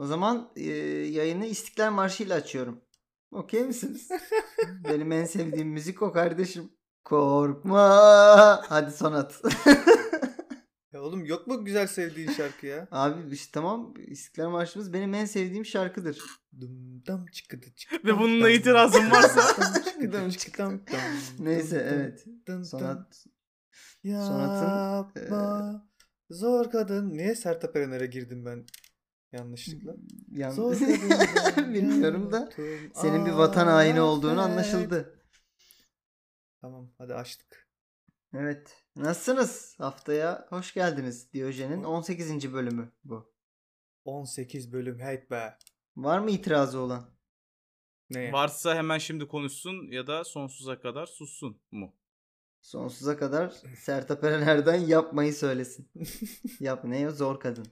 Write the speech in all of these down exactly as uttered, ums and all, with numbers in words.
O zaman e, yayını İstiklal Marşı ile açıyorum. Okey misiniz? Benim en sevdiğim müzik o kardeşim. Korkma. Hadi son at. Ya oğlum yok mu güzel sevdiğin şarkı ya? Abi işte tamam, İstiklal Marşımız benim en sevdiğim şarkıdır. Dum çıkıdı çıkıdı. Ve bununla itirazım varsa. Dum çıkıdı. Neyse evet. Sonat. Sonatın. E... Zor kadın. Niye Sertab Erener'e girdim ben? Yanlışlıkla. Yan... Zor kadın. Bilmiyorum da. Senin bir vatan haini olduğunu anlaşıldı. Tamam hadi açtık. Evet. Nasılsınız? Haftaya hoş geldiniz. Diyojen'in on sekizinci bölümü bu. on sekiz bölüm hep be. Var mı itirazı olan? Ne? Varsa hemen şimdi konuşsun ya da sonsuza kadar sussun mu? Sonsuza kadar Sertab Erener'den yapmayı söylesin. Yap ne ya, zor kadın.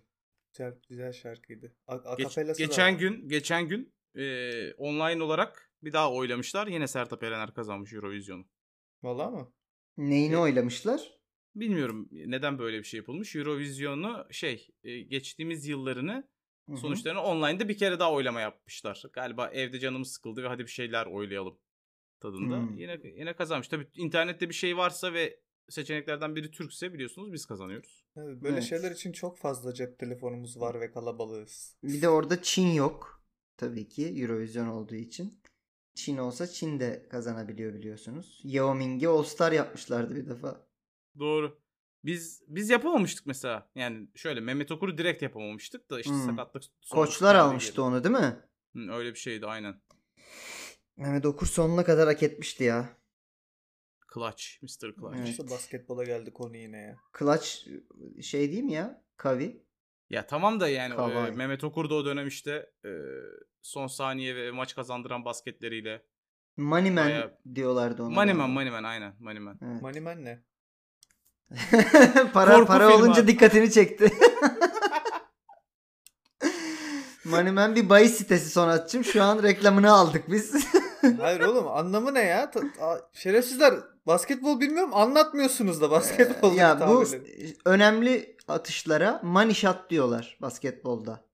Güzel, güzel şarkıydı. A- Geç, geçen var. gün geçen gün e, online olarak bir daha oylamışlar. Yine Sertab Erener kazanmış Eurovision'u. Vallahi mı? Neyini e, oylamışlar? Bilmiyorum neden böyle bir şey yapılmış. Eurovision'u şey e, geçtiğimiz yıllarını, hı-hı, sonuçlarını online'da bir kere daha oylama yapmışlar. Galiba evde canımız sıkıldı ve hadi bir şeyler oylayalım tadında. Hı-hı. Yine yine kazanmış. Tabii internette bir şey varsa ve seçeneklerden biri Türkse biliyorsunuz biz kazanıyoruz. Evet, böyle evet. Şeyler için çok fazla cep telefonumuz var ve kalabalığız. Bir de orada Çin yok. Tabii ki Eurovision olduğu için. Çin olsa Çin de kazanabiliyor biliyorsunuz. Yao Ming'e All Star yapmışlardı bir defa. Doğru. Biz biz yapamamıştık mesela. Yani şöyle Mehmet Okur'u direkt yapamamıştık da işte hmm. sakatlık. Koçlar almıştı geldi. Onu değil mi? Hı, öyle bir şeydi aynen. Mehmet Okur sonuna kadar hak etmişti ya. Clutch. mister Clutch. Nasıl evet. Basketbola geldi konu yine ya. Clutch şey diyeyim ya. Kavi. Ya tamam da yani o, Mehmet Okur da o dönem işte e, son saniye ve maç kazandıran basketleriyle. Moneyman bayağı... diyorlardı ona. Moneyman, Moneyman aynen. Moneyman. Evet. Moneyman ne? para Korku para olunca abi. Dikkatini çekti. Moneyman bir bahis sitesi Sonatçım. Şu an reklamını aldık biz. Hayır oğlum anlamı ne ya? Şerefsizler basketbol bilmiyorum anlatmıyorsunuz da basketbol. Ee, ya bu tabiri. Önemli atışlara money shot diyorlar basketbolda.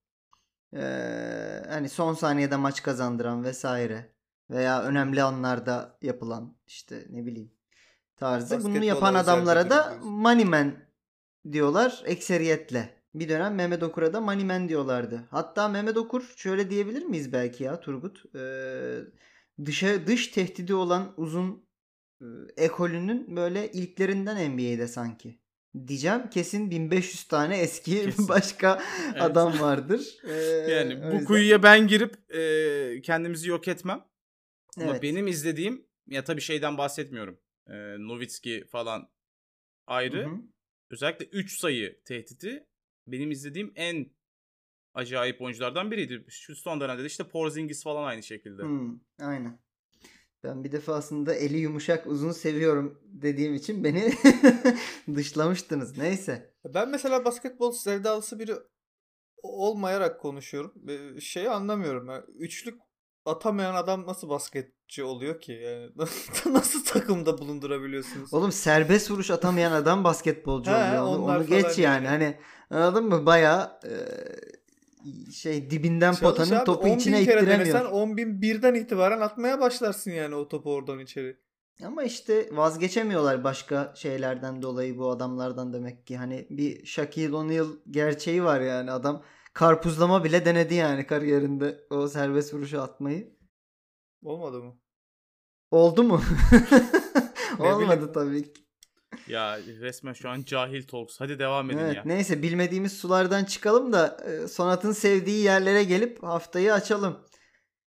Ee, hani son saniyede maç kazandıran vesaire veya önemli anlarda yapılan işte ne bileyim tarzı. Basketbol bunu yapan adamlara da money man diyorlar ekseriyetle. Bir dönem Mehmet Okur'a da money man diyorlardı. Hatta Mehmet Okur şöyle diyebilir miyiz belki ya Turgut? Ee, Dışa, dış tehdidi olan uzun e, ekolünün böyle ilklerinden N B A'de sanki. Diyeceğim kesin bin beş yüz tane eski kesin. Başka evet. Adam vardır. Ee, yani bu yüzden. Kuyuya ben girip e, kendimizi yok etmem. Ama evet. Benim izlediğim ya tabii şeyden bahsetmiyorum. E, Nowitzki falan ayrı. Hı-hı. Özellikle üç sayı tehdidi benim izlediğim en acayip oyunculardan biriydi. Şu son dönemde de işte Porzingis falan aynı şekilde. Hmm, aynen. Ben bir defasında eli yumuşak uzun seviyorum dediğim için beni dışlamıştınız. Neyse. Ben mesela basketbol sevdalısı biri olmayarak konuşuyorum. Şeyi anlamıyorum. Yani üçlük atamayan adam nasıl basketçi oluyor ki? Yani nasıl takımda bulundurabiliyorsunuz? Oğlum serbest vuruş atamayan adam basketbolcu oluyor. He, onu geç yani. Hani anladın mı? Bayağı e- şey dibinden çalış potanın abi, topu içine ittiremiyor. on bin birden itibaren atmaya başlarsın yani o topu oradan içeri. Ama işte vazgeçemiyorlar başka şeylerden dolayı bu adamlardan demek ki. Hani bir Shaquille O'Neal gerçeği var yani adam karpuzlama bile denedi yani kariyerinde o serbest vuruşu atmayı. Olmadı mı? Oldu mu? Olmadı tabii ki. Ya resmen şu an cahil talks. Hadi devam edin evet, ya. Neyse bilmediğimiz sulardan çıkalım da Sonat'ın sevdiği yerlere gelip haftayı açalım.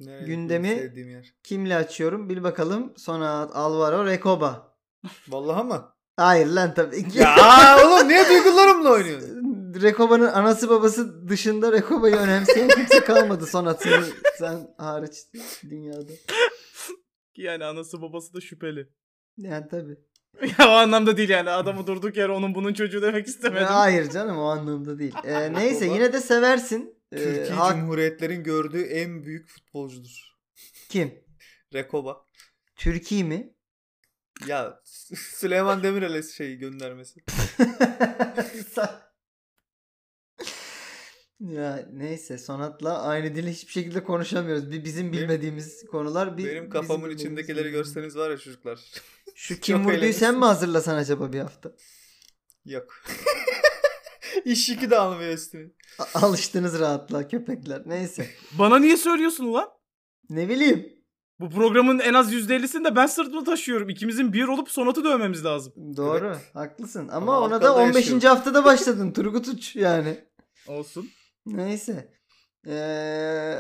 Evet, gündemi yer. Kimle açıyorum bil bakalım. Sonat Alvaro Recoba. Vallahi mı? Hayır lan tabii ki. Ya oğlum niye duygularımla oynuyorsun? Rekoba'nın anası babası dışında Rekoba'yı önemseyen kimse kalmadı Sonat'ın. Sen hariç dünyada. Yani anası babası da şüpheli. Yani tabii. Ya o anlamda değil yani adamı durduk yere onun bunun çocuğu demek istemedim. Hayır canım o anlamda değil. Ee, neyse yine de seversin. Ee, Türkiye Hak... Cumhuriyetlerin gördüğü en büyük futbolcudur. Kim? Recoba. Türkiye mi? Ya Süleyman Demirel'e şey göndermesi. Ya neyse, Sonat'la aynı dili hiçbir şekilde konuşamıyoruz. Bir bizim bilmediğimiz benim, konular. Bir, benim kafamın bizim içindekileri görseniz var ya çocuklar. Şu kim vurduyu sen mi hazırlasan acaba bir hafta? Yok. İş yükü de almıyor üstüne. Alıştınız rahatla köpekler. Neyse. Bana niye söylüyorsun ulan? Ne bileyim. Bu programın en az yüzde ellisini de ben sırtımda taşıyorum. İkimizin bir olup Sonat'ı dövmemiz lazım. Doğru. Evet. Haklısın. Ama, ama ona da on beşinci yaşıyorum. Haftada başladın Turgut Uç yani. Olsun. Neyse. Ee,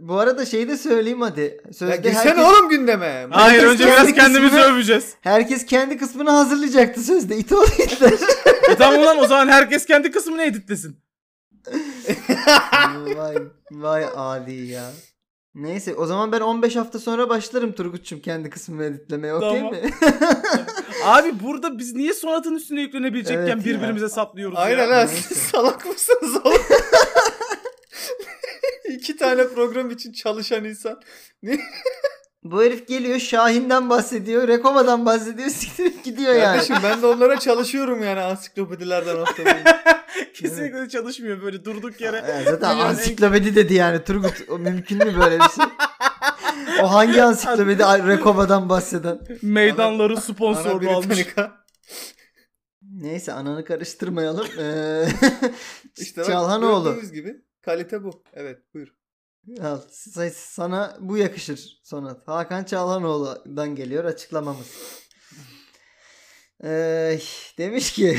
bu arada şeyi de söyleyeyim hadi. Sözde ya geçsene herkes... oğlum gündeme. Hayır, önce biraz kendimizi kısmını... öveceğiz. Herkes kendi kısmını hazırlayacaktı sözde. İt ol itler. E tamam ulan, o zaman herkes kendi kısmını editlesin. vay, vay adi ya. Neyse, o zaman ben on beş hafta sonra başlarım Turgut'cum kendi kısmımı editlemeye, okey tamam. Mi? Abi burada biz niye Sonat'ın üstüne yüklenebilecekken evet birbirimize ya. Saplıyoruz aynen ya. Aynen, siz salak mısınız oğlum? İki tane program için çalışan insan. Bu herif geliyor Şahin'den bahsediyor, Rekoba'dan bahsediyor, siktirip gidiyor yani. Kardeşim ben de onlara çalışıyorum yani ansiklopedilerden haftalıyorum. Kesinlikle evet. Çalışmıyor böyle durduk yere. Evet, zaten ansiklopedi en... dedi yani Turgut. O mümkün mü böyle bir şey? O hangi ansiklopedi Rekoba'dan bahseden? Meydanları sponsorlu almış. Neyse, ananı karıştırmayalım. Ee, işte Çalhanoğlu. Gördüğünüz gibi kalite bu. Evet buyur. Al, sana bu yakışır Sonat. Hakan Çalhanoğlu'dan geliyor açıklamamız. Ee, demiş ki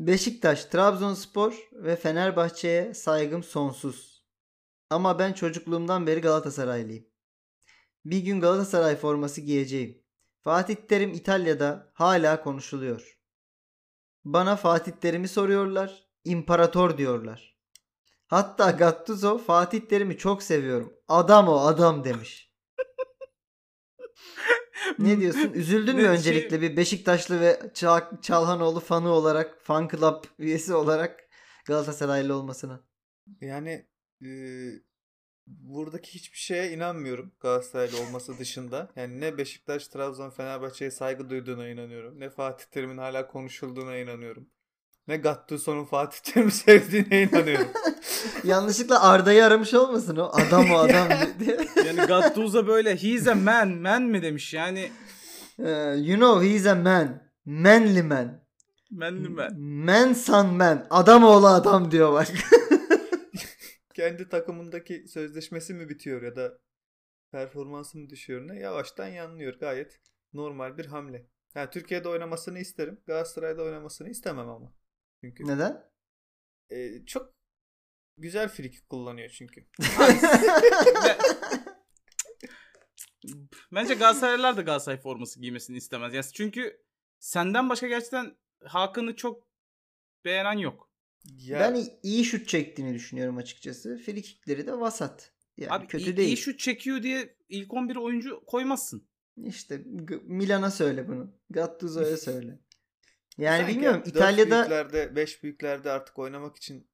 Beşiktaş, Trabzonspor ve Fenerbahçe'ye saygım sonsuz. Ama ben çocukluğumdan beri Galatasaraylıyım. Bir gün Galatasaray forması giyeceğim. Fatih Terim İtalya'da hala konuşuluyor. Bana Fatih Terim'i soruyorlar. İmparator diyorlar. Hatta Gattuso Fatih Terim'i çok seviyorum. Adam o adam demiş. Ne diyorsun? Üzüldün mü öncelikle bir Beşiktaşlı ve Çal- Çalhanoğlu fanı olarak, fan club üyesi olarak Galatasaraylı olmasına? Yani e, buradaki hiçbir şeye inanmıyorum Galatasaraylı olması dışında. Yani ne Beşiktaş, Trabzon, Fenerbahçe'ye saygı duyduğuna inanıyorum. Ne Fatih Terim'in hala konuşulduğuna inanıyorum. Ne Gattuso'nun Fatih Terim'i sevdiğine inanıyorum. Yanlışlıkla Arda'yı aramış olmasın o? Adam o adam diye. Yani Gattuso böyle he's a man. Man mi demiş yani? You know he's a man. Manly man. Manly man. Man son man. Adam oğlu adam diyor bak. Kendi takımındaki sözleşmesi mi bitiyor ya da performansı mı düşüyor ne? Yavaştan yanılıyor, gayet normal bir hamle. Ha, Türkiye'de oynamasını isterim. Galatasaray'da oynamasını istemem ama. Çünkü neden? E, çok güzel friki kullanıyor çünkü. Bence Galatasaraylılar da Galatasaray forması giymesini istemez. Yani çünkü senden başka gerçekten Hakan'ı çok beğenen yok. Ya. Ben iyi şut çektiğini düşünüyorum açıkçası. Frikikleri de vasat. Yani abi kötü iyi, değil. İyi şut çekiyor diye ilk on bir oyuncu koymazsın. İşte Milan'a söyle bunu. Gattuso'ya söyle. Yani sanki bilmiyorum. İtalya'da büyüklerde, beş büyüklerde artık oynamak için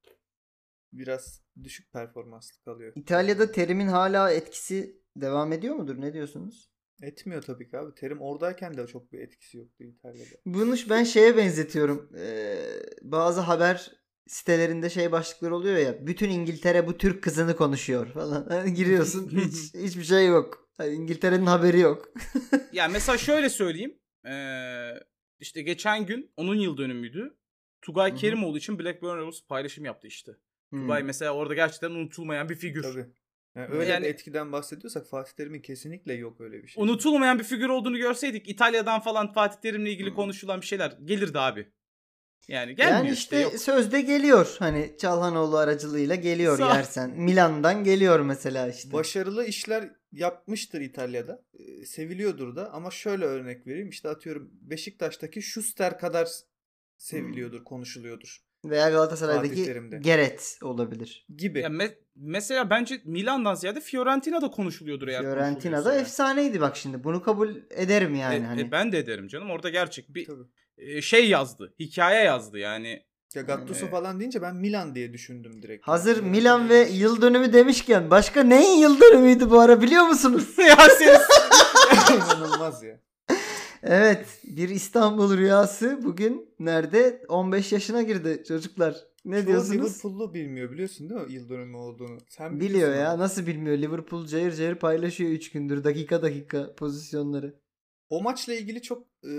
biraz düşük performanslı kalıyor. İtalya'da Terim'in hala etkisi devam ediyor mudur? Ne diyorsunuz? Etmiyor tabii ki abi. Terim oradayken de çok bir etkisi yoktu İtalya'da. Bunu ben şeye benzetiyorum. Ee, bazı haber sitelerinde şey başlıkları oluyor ya. Bütün İngiltere bu Türk kızını konuşuyor falan. Yani giriyorsun. hiç, hiçbir şey yok. Yani İngiltere'nin haberi yok. Ya mesela şöyle söyleyeyim. Ee, işte geçen gün onun yıl dönümüydü. Tugay Hı-hı. Kerimoğlu için Blackburn Rovers paylaşım yaptı işte. Tugay mesela orada gerçekten unutulmayan bir figür. Tabii. Yani öyle yani, bir etkiden bahsediyorsak Fatih Terim'in kesinlikle yok öyle bir şey. Unutulmayan bir figür olduğunu görseydik İtalya'dan falan Fatih Terim'le ilgili Hı-hı. konuşulan bir şeyler gelirdi abi. Yani gelmiyor yani işte. işte sözde geliyor. Hani Çalhanoğlu aracılığıyla geliyor Sa- yersen. Milan'dan geliyor mesela işte. Başarılı işler yapmıştır İtalya'da. Ee, seviliyordur da ama şöyle örnek vereyim. İşte atıyorum Beşiktaş'taki Schuster kadar seviliyordur, hmm. konuşuluyordur. Veya Galatasaray'daki Geret olabilir. Gibi. Ya me- mesela bence Milan'dan ziyade Fiorentina'da konuşuluyordur. Eğer Fiorentina'da efsaneydi yani. Bak şimdi. Bunu kabul ederim yani. E, hani. E, ben de ederim canım. Orada gerçek bir... Tabii. Şey yazdı. Hikaye yazdı yani. Ya Gattuso yani, falan deyince ben Milan diye düşündüm direkt. Hazır yani. Milan ve yıl dönümü demişken başka neyin yıl dönümüydü bu ara biliyor musunuz? Ya siz. İnanılmaz ya. Evet, bir İstanbul rüyası bugün nerede? on beş yaşına girdi çocuklar. Ne çoğu diyorsunuz? Liverpool'lu bilmiyor, biliyorsun değil mi yıl dönümü olduğunu? Sen biliyor ya, ama nasıl bilmiyor? Liverpool cayır cayır paylaşıyor üç gündür dakika dakika pozisyonları. O maçla ilgili çok e,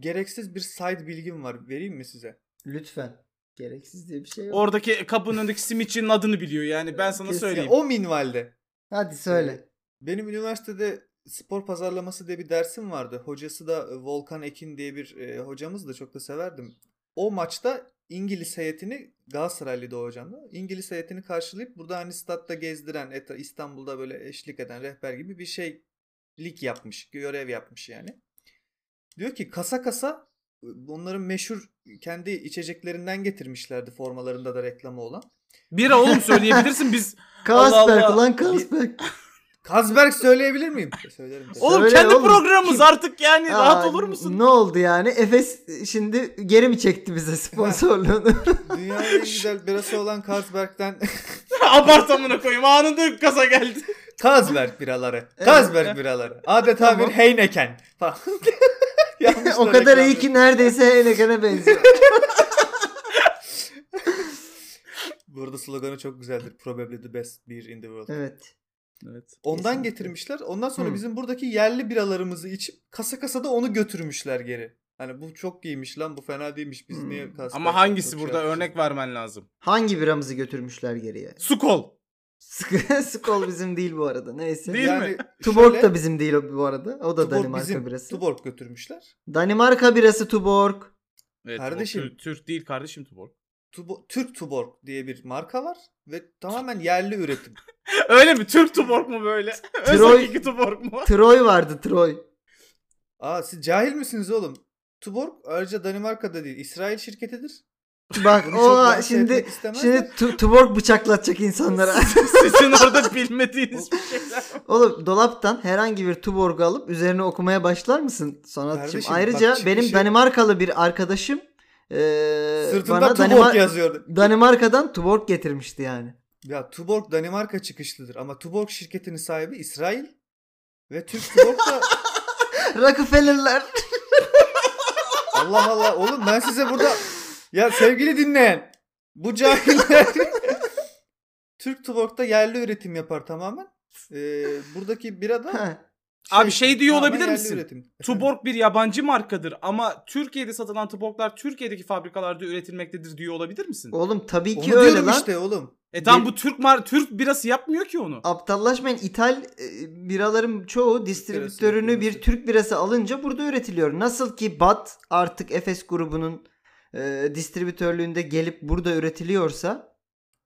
gereksiz bir side bilgim var. Vereyim mi size? Lütfen. Gereksiz diye bir şey yok. Oradaki kapının önündeki simitçinin adını biliyor yani, ben sana kesinlikle söyleyeyim. O minvalde. Hadi söyle. Benim üniversitede spor pazarlaması diye bir dersim vardı. Hocası da Volkan Ekin diye bir e, hocamız, da çok da severdim. O maçta İngiliz heyetini, Galatasaraylı'da o hocam da, İngiliz heyetini karşılayıp burada hani statta gezdiren, et, İstanbul'da böyle eşlik eden rehber gibi bir şey, lig yapmış, görev yapmış yani. Diyor ki kasa kasa onların meşhur kendi içeceklerinden getirmişlerdi, formalarında da reklamı olan. Bira oğlum söyleyebilirsin biz. Kazberg lan, Kazberg. Kazberg söyleyebilir miyim? Söylerim. Oğlum söyle kendi oğlum. Programımız kim? Artık yani aa, rahat olur musun? Ne oldu yani? Efes şimdi geri mi çekti bize sponsorluğunu? Dünyanın en güzel birası olan Kazberg'den. Abart amına koyayım, anında kasa geldi. Kazberg biraları. Kazberg evet. biraları. Adeta tamam. Bir Heineken. O kadar iyi ki neredeyse Heineken'e benziyor. Burada sloganı çok güzeldir. Probably the best beer in the world. Evet. Evet. Ondan kesinlikle getirmişler. Ondan sonra hmm. bizim buradaki yerli biralarımızı içip kasa kasada onu götürmüşler geri. Hani bu çok iyiymiş lan, bu fena değilmiş. Biz hmm. niye kasa? Ama hangisi burada şey örnek vermen lazım? Hangi biramızı götürmüşler geriye? Skol. Skol bizim değil bu arada. Neyse. Değil yani mi? Tuborg şöyle, da bizim değil bu arada. O da Tuborg Danimarka bizim birası. Tuborg götürmüşler. Danimarka birası Tuborg. Evet, kardeşim. Tuborg, Türk değil kardeşim Tuborg. Tubo- Türk Tuborg diye bir marka var ve tamamen yerli üretim. Öyle mi? Türk Tuborg mu böyle? Özellikle Tuborg mu? Troy vardı, Troy. Aa, siz cahil misiniz oğlum? Tuborg ayrıca Danimarka'da değil, İsrail şirketidir. Bak o şimdi şimdi t- Tuborg bıçaklatacak insanlara. Sizin orada bilmediğiniz bir şeyler var. Oğlum dolaptan herhangi bir Tuborg alıp üzerine okumaya başlar mısın sanatçım? Kardeşim, ayrıca bak, benim şey... Danimarkalı bir arkadaşım Ee, sırtında bana Tuborg Danimar- yazıyordu. Danimarka'dan Tuborg getirmişti yani. Ya Tuborg Danimarka çıkışlıdır ama Tuborg şirketinin sahibi İsrail ve Türk Tuborg da Rockefeller'ler. Allah Allah oğlum, ben size burada ya sevgili dinleyen bu cahiller Türk Tuborg'da yerli üretim yapar tamamen. Ee, buradaki bira da Şey, Abi şey diyor olabilir misin? Tuborg bir yabancı markadır ama Türkiye'de satılan Tuborglar Türkiye'deki fabrikalarda üretilmektedir diyor olabilir misin? Oğlum tabii ki onu öyle lan. İşte oğlum. E tam bir... bu Türk mar- Türk birası yapmıyor ki onu. Aptallaşmayın. İtal biraların çoğu distribütörünü bir Türk birası alınca burada üretiliyor. Nasıl ki Bat artık Efes grubunun e, distribütörlüğünde gelip burada üretiliyorsa.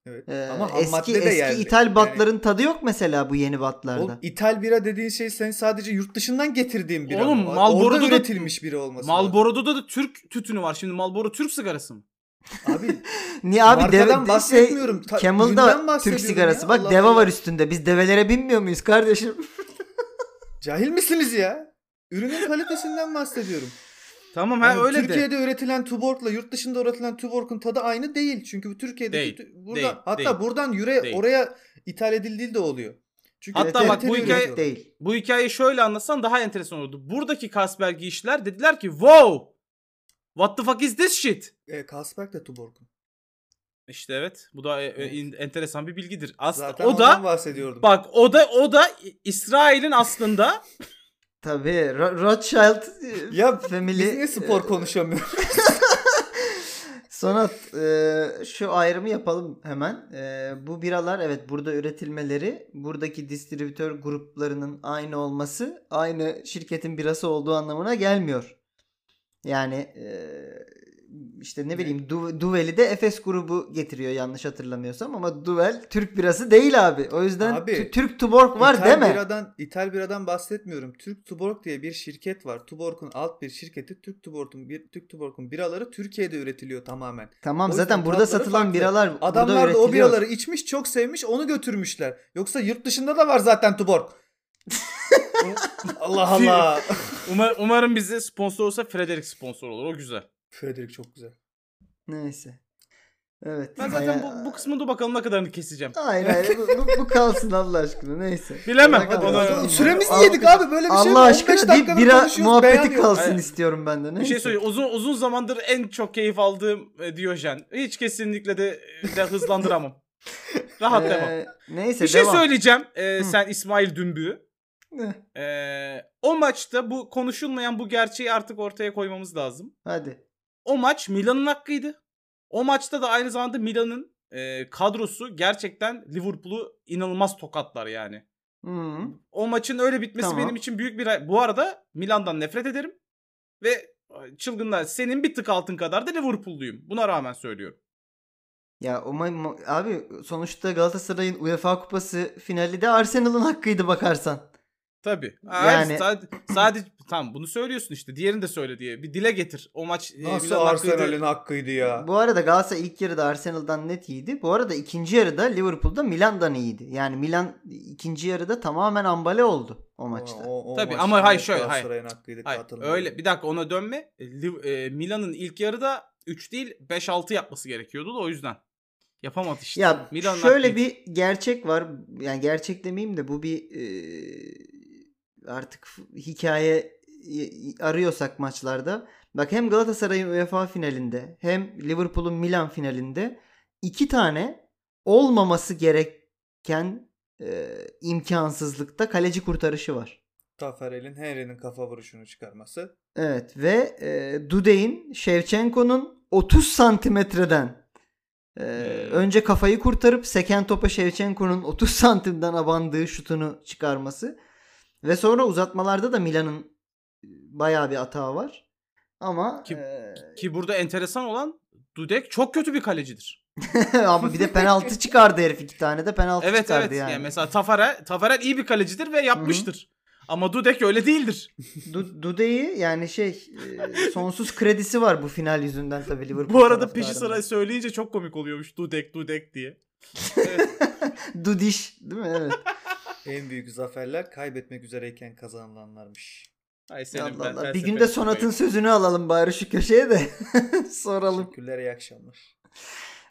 Evet. Ee, ama eski de eski yerli. İthal batların yani, tadı yok mesela bu yeni batlarda. Oğlum, İthal bira dediğin şey senin sadece yurt dışından getirdiğin bira. Oğlum Marlboro'da da üretilmiş biri olması. Marlboro'da da, da Türk tütünü var. Şimdi Marlboro Türk sigarası mı? Abi niye abi deveden bahsetmiyorum. Şey, Camel'da Türk sigarası. Ya. Bak Allah deva Allah. Var üstünde. Biz develere binmiyor muyuz kardeşim? Cahil misiniz ya? Ürünün kalitesinden bahsediyorum. Tamam ha yani öyle Türkiye'de de. Türkiye'de üretilen Tuborg'la yurt dışında üretilen Tuborg'un tadı aynı değil. Çünkü Türkiye'de değil, tü- burada değil, hatta değil, buradan yüre değil. Oraya ithal edildiği de oluyor. Çünkü hatta evet, bak bu hikaye değil. Bu hikayeyi şöyle anlatsan daha enteresan olurdu. Buradaki Kaspergi işler dediler ki wow. What the fuck is this shit? E Kasperg de Tuborg'un. İşte evet. Bu da evet. E, e, enteresan bir bilgidir. Aslında zaten o da bahsediyordum. Bak o da o da İsrail'in aslında tabii Rothschild ya family. Biz niye spor konuşamıyoruz? Sonat e, şu ayrımı yapalım hemen. E, bu biralar evet burada üretilmeleri, buradaki distribütör gruplarının aynı olması aynı şirketin birası olduğu anlamına gelmiyor. Yani e, işte ne bileyim du, Duvel'i de Efes grubu getiriyor yanlış hatırlamıyorsam ama Duvel Türk birası değil abi. O yüzden abi, t- Türk Tuborg var İthal deme. Biradan, İthal biradan bahsetmiyorum. Türk Tuborg diye bir şirket var. Tuborg'un alt bir şirketi. Türk Tuborg'un bir, Türk Tuborg'un biraları Türkiye'de üretiliyor tamamen. Tamam zaten burada satılan farklı. Biralar adamlar da o biraları içmiş, çok sevmiş, onu götürmüşler. Yoksa yurt dışında da var zaten Tuborg. Allah Allah. Umar, umarım bize sponsor olsa Frederick sponsor olur. O güzel. Frederick çok güzel. Neyse. Evet. Ben zaten Aya... bu, bu kısmını da bakalım ne kadarını keseceğim. Hayır hayır bu, bu, bu kalsın Allah aşkına neyse. Bilemem. Ona... Süremizi Allah yedik abi böyle bir Allah şey. Allah aşkına deyip bira muhabbeti kalsın yani. istiyorum ben de. Neyse. Bir şey söyleyeyim. Uzun, uzun zamandır en çok keyif aldığım e, Diyojen. Hiç kesinlikle de, de hızlandıramam. Rahat ee, devam. Neyse bir şey devam. söyleyeceğim. E, sen İsmail Dümbüğü. E, o maçta bu konuşulmayan bu gerçeği artık ortaya koymamız lazım. Hadi. O maç Milan'ın hakkıydı. O maçta da aynı zamanda Milan'ın e, kadrosu gerçekten Liverpool'u inanılmaz tokatlar yani. Hmm. O maçın öyle bitmesi tamam. benim için büyük bir... Bu arada Milan'dan nefret ederim. Ve çılgınlar senin bir tık altın kadar da Liverpool'luyum. Buna rağmen söylüyorum. Ya o ma- abi sonuçta Galatasaray'ın UEFA Kupası finali de Arsenal'ın hakkıydı bakarsan. Tabii. Yani... Abi, sadece, sadece tam bunu söylüyorsun işte. Diğerini de söyle diye. Bir dile getir. O maç nasıl e, Arsenal'in hakkıydı ya. Bu arada Galatasaray ilk yarıda Arsenal'dan net iyiydi. Bu arada ikinci yarıda Liverpool'da Milan'dan iyiydi. Yani Milan ikinci yarıda tamamen ambale oldu o maçta. O, o, Tabii o ama hayır şöyle. Galatasaray'ın hakkıydı. Hayır, öyle bir dakika ona dönme. Milan'ın ilk yarıda üç değil beş altı yapması gerekiyordu da o yüzden. Yapamadı işte. Ya Milan'ın şöyle hakkıydı. Bir gerçek var. Yani gerçek demeyeyim de bu bir e... artık hikaye arıyorsak maçlarda. Bak hem Galatasaray'ın UEFA finalinde hem Liverpool'un Milan finalinde iki tane olmaması gereken e, imkansızlıkta kaleci kurtarışı var. Taferel'in Henry'nin kafa vuruşunu çıkarması. Evet ve e, Dudey'in Şevçenko'nun otuz santimetreden e, hmm. önce kafayı kurtarıp seken topa Şevçenko'nun otuz santimden abandığı şutunu çıkarması. Ve sonra uzatmalarda da Milan'ın bayağı bir atağı var. Ama ki, e... ki burada enteresan olan Dudek çok kötü bir kalecidir. Ama bir de penaltı çıkardı herif iki tane de penaltı evet, çıkardı evet. yani. yani. Mesela Tafarel, Tafarel iyi bir kalecidir ve yapmıştır. Hı-hı. Ama Dudek öyle değildir. Du- Dudek'i yani şey e, sonsuz kredisi var bu final yüzünden tabii Liverpool. Bu arada peşi sıra söyleyince çok komik oluyormuş Dudek Dudek diye. Evet. Dudiş değil mi? Evet. En büyük zaferler kaybetmek üzereyken kazanılanlarmış. Ay senin ben, ben bir günde Sonat'ın koyayım. Sözünü alalım bari şu köşeye de soralım. Teşekkürler, iyi akşamlar.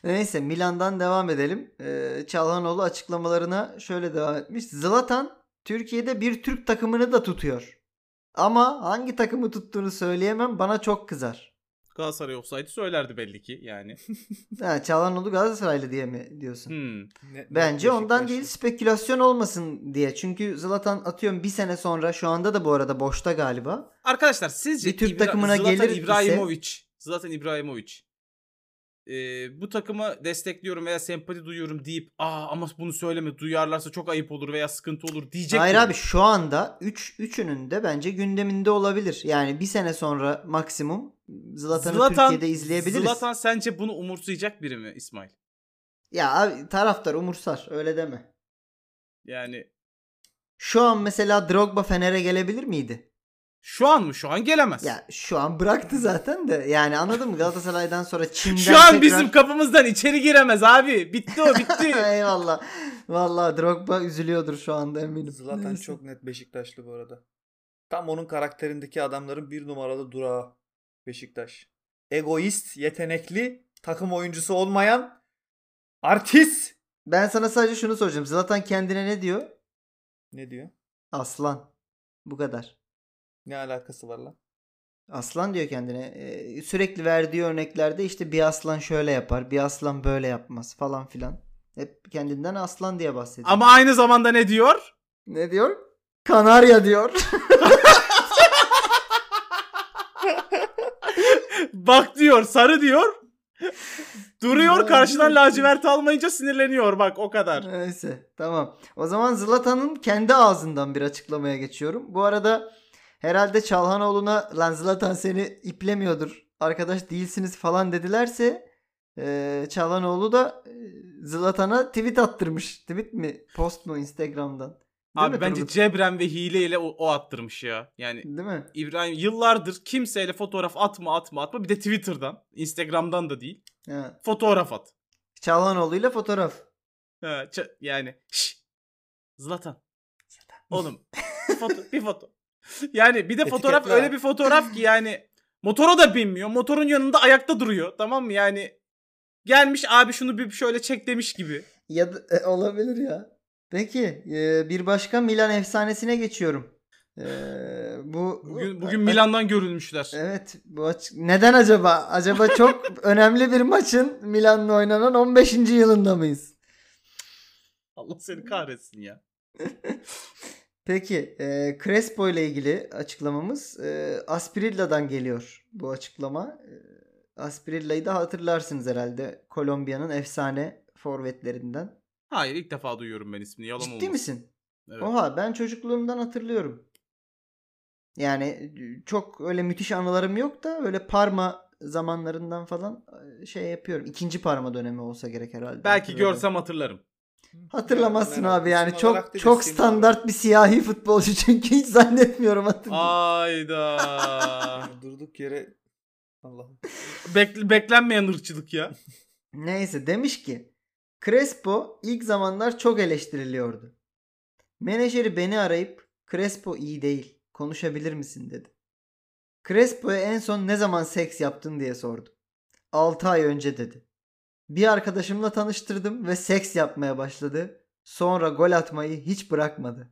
Neyse Milan'dan devam edelim. Ee, Çalhanoğlu açıklamalarına şöyle devam etmiş. Zlatan Türkiye'de bir Türk takımını da tutuyor. Ama hangi takımı tuttuğunu söyleyemem, bana çok kızar. Galatasaray olsaydı söylerdi belli ki yani. Ha, Çalhanoğlu Galatasaraylı diye mi diyorsun? Hmm. Ne, Bence ne, ondan değil, spekülasyon olmasın diye. Çünkü Zlatan atıyorum bir sene sonra şu anda da bu arada boşta galiba. Arkadaşlar sizce bir Türk İbra- takımına Zlatan gelir İbrahimovic, ise... Zlatan İbrahimovic ee, bu takımı destekliyorum veya sempati duyuyorum deyip aa ama bunu söyleme duyarlarsa çok ayıp olur veya sıkıntı olur diyecek. Hayır mi? Abi şu anda üç üçünün de bence gündeminde olabilir. Yani bir sene sonra maksimum Zlatan'ı Zlatan, Türkiye'de izleyebiliriz. Zlatan sence bunu umursayacak biri mi İsmail? Ya abi taraftar umursar, öyle deme. Yani şu an mesela Drogba Fener'e gelebilir miydi? Şu an mı? Şu an gelemez. Ya şu an bıraktı zaten de. Yani anladın mı? Galatasaray'dan sonra Çin'den şu an tekrar... bizim kapımızdan içeri giremez abi. Bitti o, bitti. Eyvallah. Vallahi Drogba üzülüyordur şu anda eminim. Zlatan neyse. Çok net Beşiktaşlı bu arada. Tam onun karakterindeki adamların bir numaralı durağı. Beşiktaş. Egoist, yetenekli, takım oyuncusu olmayan, artist. Ben sana sadece şunu soracağım. Zlatan kendine ne diyor? Ne diyor? Aslan. Bu kadar. Ne alakası var lan? Aslan diyor kendine. Ee, sürekli verdiği örneklerde işte bir aslan şöyle yapar, bir aslan böyle yapmaz falan filan. Hep kendinden aslan diye bahsediyor. Ama aynı zamanda ne diyor? Ne diyor? Kanarya diyor. Bak diyor sarı diyor. Duruyor karşıdan lacivert almayınca sinirleniyor bak o kadar. Neyse tamam. O zaman Zlatan'ın kendi ağzından bir açıklamaya geçiyorum. Bu arada herhalde Çalhanoğlu'na lan Zlatan seni iplemiyordur. Arkadaş değilsiniz falan dedilerse e, Çalhanoğlu da Zlatan'a tweet attırmış. Tweet mi? Post mu Instagram'dan? Değil abi bence Turgut? Cebren ve hileyle o, o attırmış ya. Yani değil mi? İbrahim yıllardır kimseyle fotoğraf atma atma atma bir de Twitter'dan, Instagram'dan da değil. Evet. Fotoğraf at. Çalhanoğlu'yla fotoğraf. Ha, ç- yani şş, Zlatan. Zlatan. Oğlum foto- bir foto. Yani bir de fotoğraf etiketli öyle ha. Bir fotoğraf ki yani motora da binmiyor. Motorun yanında ayakta duruyor. Tamam mı? Yani Gelmiş abi şunu bir şöyle çek demiş gibi. Ya e, olabilir ya. Peki e, bir başka Milan efsanesine geçiyorum. E, bu bugün, bugün ben, Milan'dan görülmüşler. Evet. Bu aç- Neden acaba? Acaba çok önemli bir maçın Milan'la oynanan on beşinci yılında mıyız? Allah seni kahretsin ya. Peki e, Crespo ile ilgili açıklamamız e, Asprilla'dan geliyor bu açıklama. E, Asprilla'yı da hatırlarsınız herhalde. Kolombiya'nın efsane forvetlerinden. Hayır, ilk defa duyuyorum ben ismini. Yalan olmasın. Ciddi misin? Evet. Oha, ben çocukluğumdan hatırlıyorum. Yani çok öyle müthiş anılarım yok da öyle Parma zamanlarından falan şey yapıyorum. İkinci Parma dönemi olsa gerek herhalde. Belki görsem hatırlarım. Hatırlamazsın yani, abi yani çok çok standart abi. Bir siyahi futbolcu çünkü hiç zannetmiyorum hatırlıyorum. Hayda. Durduk yere Allah'ım. Bek- beklenmeyen ırkçılık ya. Neyse, demiş ki Crespo ilk zamanlar çok eleştiriliyordu. Menajeri beni arayıp Crespo iyi değil, konuşabilir misin dedi. Crespo'ya en son ne zaman seks yaptın diye sordu. altı ay önce dedi. Bir arkadaşımla tanıştırdım ve seks yapmaya başladı. Sonra gol atmayı hiç bırakmadı.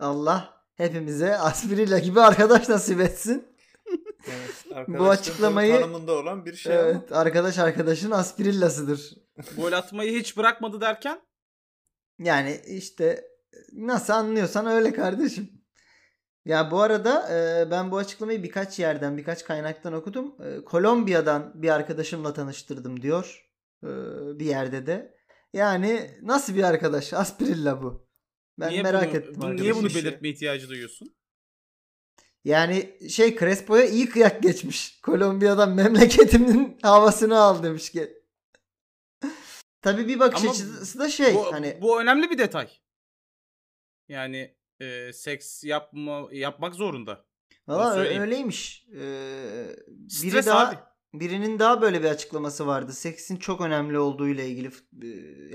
Allah hepimize Asprilla gibi arkadaş nasip etsin. Evet, bu açıklamayı tanımında olan bir şey. Evet, ama. Arkadaş arkadaşın Asprillasıdır. Gol atmayı hiç bırakmadı derken? Yani işte nasıl anlıyorsan öyle kardeşim. Ya bu arada e, ben bu açıklamayı birkaç yerden, birkaç kaynaktan okudum. E, Kolombiya'dan bir arkadaşımla tanıştırdım diyor. E, bir yerde de. Yani nasıl bir arkadaş? Asprilla bu. Ben niye merak bunu, ettim. Bunu, niye bunu belirtme ihtiyacı duyuyorsun? Yani şey Crespo'ya iyi kıyak geçmiş. Kolombiya'dan memleketimin havasını al demiş ki. Tabii bir bakış ama açısı da şey. Bu, hani... bu önemli bir detay. Yani... E, seks yapma yapmak zorunda. Valla öyleymiş. Ee, biri daha, birinin daha böyle bir açıklaması vardı. Seksin çok önemli olduğu ile ilgili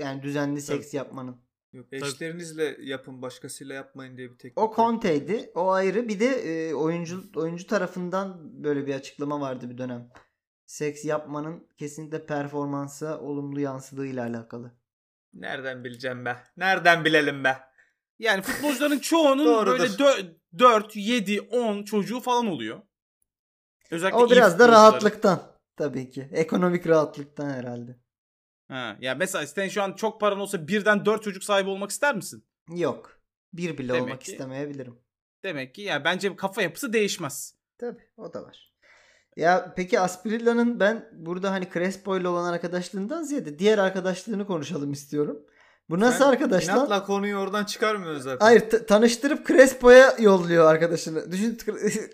yani düzenli seks tabii. Yapmanın. Yok, eşlerinizle yapın, başkasıyla yapmayın diye bir teknik. O Conte'ydi. O ayrı. Bir de e, oyuncu oyuncu tarafından böyle bir açıklama vardı bir dönem. Seks yapmanın kesinlikle performansa olumlu yansıdığıyla alakalı. Nereden bileceğim be? Nereden bilelim be? Yani futbolcuların çoğunun böyle dört, yedi, on çocuğu falan oluyor. Özellikle o biraz da rahatlıktan tabii ki. Ekonomik rahatlıktan herhalde. Ha, ya mesela sen şu an çok paran olsa birden dört çocuk sahibi olmak ister misin? Yok. Bir bile demek olmak ki, istemeyebilirim. Demek ki yani bence kafa yapısı değişmez. Tabii o da var. Ya peki Asprilla'nın ben burada hani Crespo'yla olan arkadaşlığından ziyade diğer arkadaşlığını konuşalım istiyorum. Bu nasıl ben arkadaş lan? İnatla konuyu oradan çıkarmıyoruz zaten. Hayır t- tanıştırıp Crespo'ya yolluyor arkadaşını. Düşün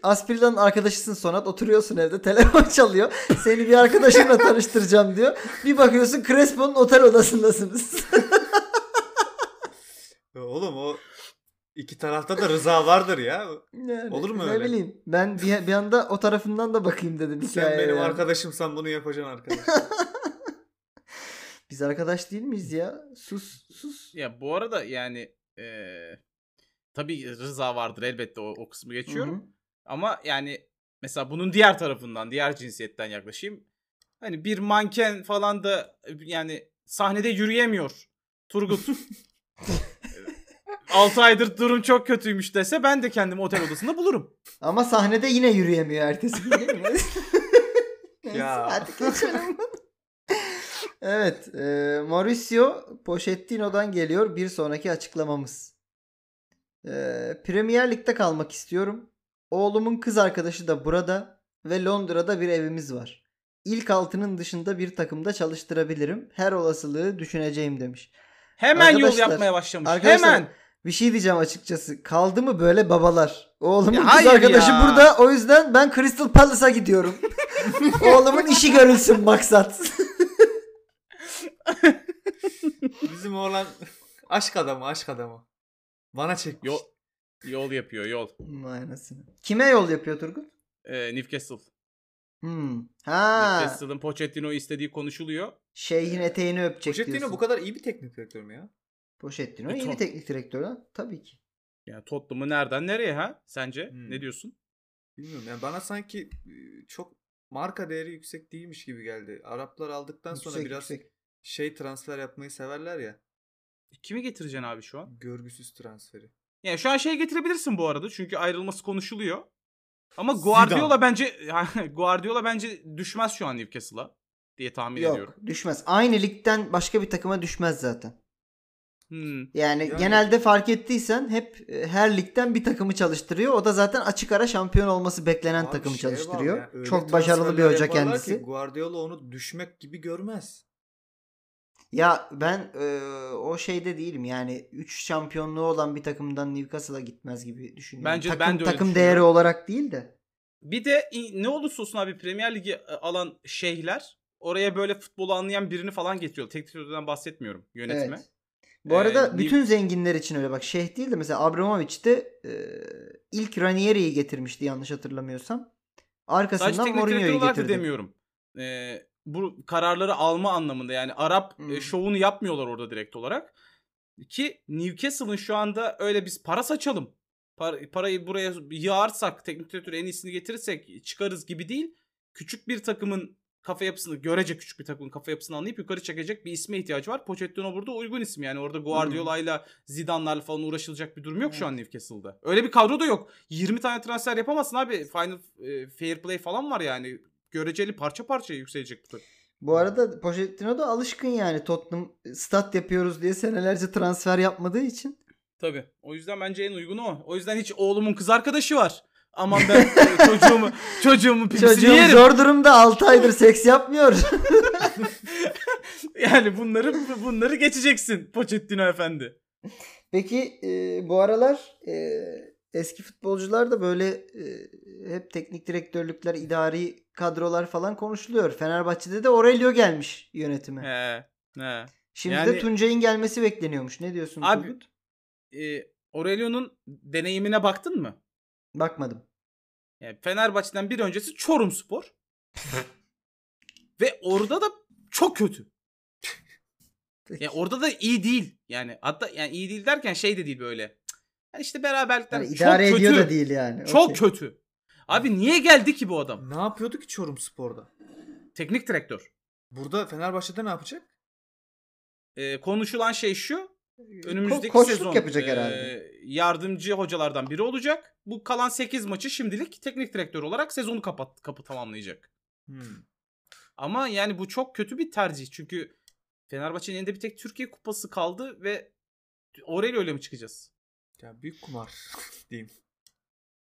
Asprilla'nın arkadaşısın Sonat. Oturuyorsun evde, telefon çalıyor. Seni bir arkadaşımla tanıştıracağım diyor. Bir bakıyorsun Crespo'nun otel odasındasınız. Oğlum o iki tarafta da rıza vardır ya. Yani, olur mu öyle? Ne bileyim. Ben bir, bir anda o tarafından da bakayım dedim. Sen benim yani. Arkadaşımsan bunu yapacaksın arkadaş. Biz arkadaş değil miyiz ya? Sus sus. Ya bu arada yani e, tabii rıza vardır elbette o, o kısmı geçiyorum. Hı-hı. Ama yani mesela bunun diğer tarafından, diğer cinsiyetten yaklaşayım. Hani bir manken falan da yani sahnede yürüyemiyor. Turgut altı aydır durum çok kötüymüş dese ben de kendimi otel odasında bulurum. Ama sahnede yine yürüyemiyor ertesi gün. Neyse artık geçelim. Evet, e, Mauricio Pochettino'dan geliyor bir sonraki açıklamamız. E, Premier Lig'de kalmak istiyorum. Oğlumun kız arkadaşı da burada ve Londra'da bir evimiz var. İlk altının dışında bir takımda çalıştırabilirim. Her olasılığı düşüneceğim demiş. Hemen arkadaşlar, yol yapmaya başlamış. Hemen. Bir şey diyeceğim açıkçası. Kaldı mı böyle babalar? Oğlumun ya kız arkadaşı ya. Burada. O yüzden ben Crystal Palace'a gidiyorum. Oğlumun işi görülsün maksat. Bizim oğlan aşk adamı aşk adamı. Bana çekmiş. Yol, yol yapıyor yol. Aynasını. Kime yol yapıyor Turgut? Ee, Newcastle. Hmm. Ha. Newcastle'ın Pochettino istediği konuşuluyor. Şeyhin eteğini öpecek Pochettino diyorsun. Bu kadar iyi bir teknik direktör mü ya? Pochettino e, iyi bir teknik direktör ha. Tabii ki. Ya Tottenham'ı nereden nereye ha? Sence? Hmm. Ne diyorsun? Bilmiyorum. Yani bana sanki çok marka değeri yüksek değilmiş gibi geldi. Araplar aldıktan yüksek, sonra biraz yüksek. şey transfer yapmayı severler ya. Kimi getireceksin abi şu an? Görgüsüz transferi. Yani şu an şey getirebilirsin bu arada. Çünkü ayrılması konuşuluyor. Ama Guardiola Zidane. bence Guardiola bence düşmez şu an Newcastle'a diye tahmin Yok, ediyorum. Yok, düşmez. Aynı ligden başka bir takıma düşmez zaten. Hmm. Yani, yani genelde fark ettiysen hep her ligden bir takımı çalıştırıyor. O da zaten açık ara şampiyon olması beklenen abi takımı şey çalıştırıyor. Yani çok başarılı bir hoca kendisi. Guardiola onu düşmek gibi görmez. Ya ben e, o şeyde değilim yani üç şampiyonluğu olan bir takımdan Newcastle'a gitmez gibi düşünüyorum. Bence, takım ben de takım değeri olarak değil de. Bir de ne olursa olsun abi Premier Ligi alan şeyhler oraya böyle futbolu anlayan birini falan getiriyor. Teknik direktörden bahsetmiyorum, yönetime. Evet. Bu arada ee, bütün zenginler için öyle bak şeyh değil de mesela Abramovich de e, ilk Ranieri'yi getirmişti yanlış hatırlamıyorsam. Arkasından Mourinho'yu getirdi. Demiyorum. Eee bu kararları alma anlamında yani Arap hmm. şovunu yapmıyorlar orada direkt olarak. Ki Newcastle'ın şu anda öyle biz para saçalım. Par- parayı buraya yağarsak, teknik direktörü en iyisini getirirsek çıkarız gibi değil. Küçük bir takımın kafa yapısını görecek, küçük bir takımın kafa yapısını anlayıp yukarı çekecek bir isme ihtiyacı var. Pochettino burada uygun isim yani orada Guardiola'yla hmm. Zidane'larla falan uğraşılacak bir durum yok hmm. şu an Newcastle'da. Öyle bir kadro da yok. yirmi tane transfer yapamazsın abi. Final e, fair play falan var yani. Göreceli parça parça yükselecek bu takım. Bu arada Pochettino da alışkın yani Tottenham stat yapıyoruz diye senelerce transfer yapmadığı için. Tabii. O yüzden bence en uygunu o. O yüzden hiç oğlumun kız arkadaşı var. Aman ben çocuğumu çocuğumu pipisini Çocuğum yerim. Çocuğum zor durumda altı aydır seks yapmıyor. Yani bunları bunları geçeceksin Pochettino efendi. Peki e, bu aralar e, eski futbolcular da böyle e, hep teknik direktörlükler, idari kadrolar falan konuşuluyor. Fenerbahçe'de de Aurelio gelmiş yönetime. He, he. Şimdi yani, de Tuncay'ın gelmesi bekleniyormuş. Ne diyorsun abi, Turgut? E, Aurelio'nun deneyimine baktın mı? Bakmadım. Yani Fenerbahçe'den bir öncesi Çorumspor. Ve orada da çok kötü. Yani orada da iyi değil. Yani hatta yani iyi değil derken şey de değil böyle. Yani işte beraberlikten yani çok idare kötü. Ediyor da değil yani. Çok okay. kötü. Abi niye geldi ki bu adam? Ne yapıyordu ki Çorumspor'da? Teknik direktör. Burada Fenerbahçe'de ne yapacak? Ee, konuşulan şey şu. Önümüzdeki Ko- sezon yapacak e, yardımcı hocalardan biri olacak. Bu kalan sekiz maçı şimdilik teknik direktör olarak sezonu kapat kapı tamamlayacak. Hmm. Ama yani bu çok kötü bir tercih. Çünkü Fenerbahçe'nin elinde bir tek Türkiye Kupası kaldı ve orayla öyle mi çıkacağız? Ya büyük kumar diyeyim.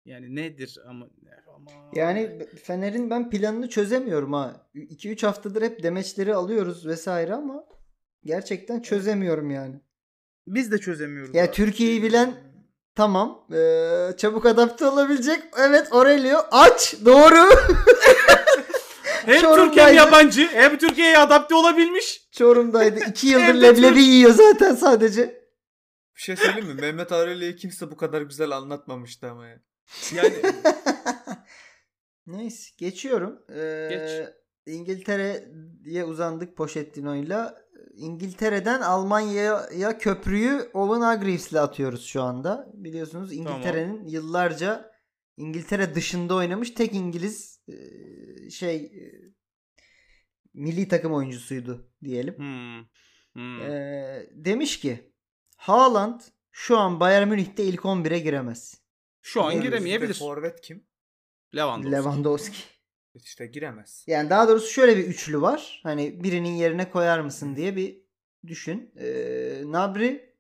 Yani nedir ama, ama... Yani Fener'in ben planını çözemiyorum ha. iki üç haftadır hep demeçleri alıyoruz vesaire ama gerçekten çözemiyorum yani. Biz de çözemiyoruz. Ya abi. Türkiye'yi bilen tamam. Ee, çabuk adapte olabilecek. Evet Aurelio aç. Doğru. Hem Türkiye yabancı. Hem Türkiye'ye adapte olabilmiş. Çorum'daydı. iki yıldır leblebi yiyor zaten sadece. Bir şey söyleyeyim mi? Mehmet Aurelio'yu kimse bu kadar güzel anlatmamıştı ama yani. Yani... Neyse geçiyorum. Ee, Geç. İngiltere'ye uzandık Pochettino'yla. İngiltere'den Almanya'ya köprüyü Owen Hargreaves'le atıyoruz şu anda. Biliyorsunuz İngiltere'nin tamam. yıllarca İngiltere dışında oynamış tek İngiliz şey milli takım oyuncusuydu diyelim. Hmm. Hmm. E, demiş ki Haaland şu an Bayern Münih'te ilk on bire giremez. Şu an giremeyebilir. Forvet kim? Lewandowski. Lewandowski. İşte giremez. Yani daha doğrusu şöyle bir üçlü var. Hani birinin yerine koyar mısın diye bir düşün. Ee, Nabri,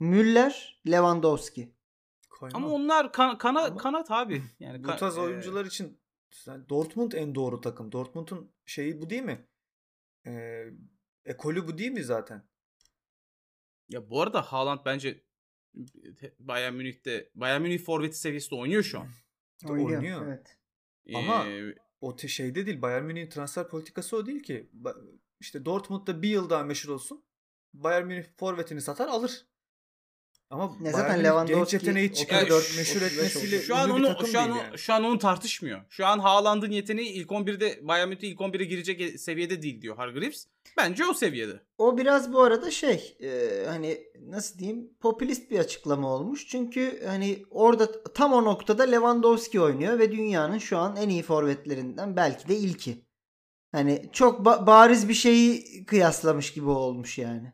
Müller, Lewandowski. Koyma. Ama onlar kan, kana, Ama kanat abi. Yani bu tarz e... oyuncular için yani Dortmund en doğru takım. Dortmund'un şeyi bu değil mi? Ee, ekolü bu değil mi zaten? Ya bu arada Haaland bence Bayern Münih'te Bayern Münih forveti seviyesinde oynuyor şu an. Oynuyor. Oynuyor. Evet. Ee, Ama o te- şeyde değil. Bayern Münih'in transfer politikası o değil ki. Ba- işte Dortmund'da bir yıl daha meşhur olsun. Bayern Münih forvetini satar alır. Ama ne zaten Lewandowski yeteneği çıkar dört meşhur etmesiyle şu an onu şu an yani. şu an onu tartışmıyor. Şu an Haaland'ın yeteneği ilk on birde Bayern Münih ilk on bire girecek seviyede değil diyor Hargreaves. Bence o seviyede. O biraz bu arada şey e, hani nasıl diyeyim, popülist bir açıklama olmuş. Çünkü hani orada tam o noktada Lewandowski oynuyor ve dünyanın şu an en iyi forvetlerinden belki de ilki. Hani çok ba- bariz bir şeyi kıyaslamış gibi olmuş yani.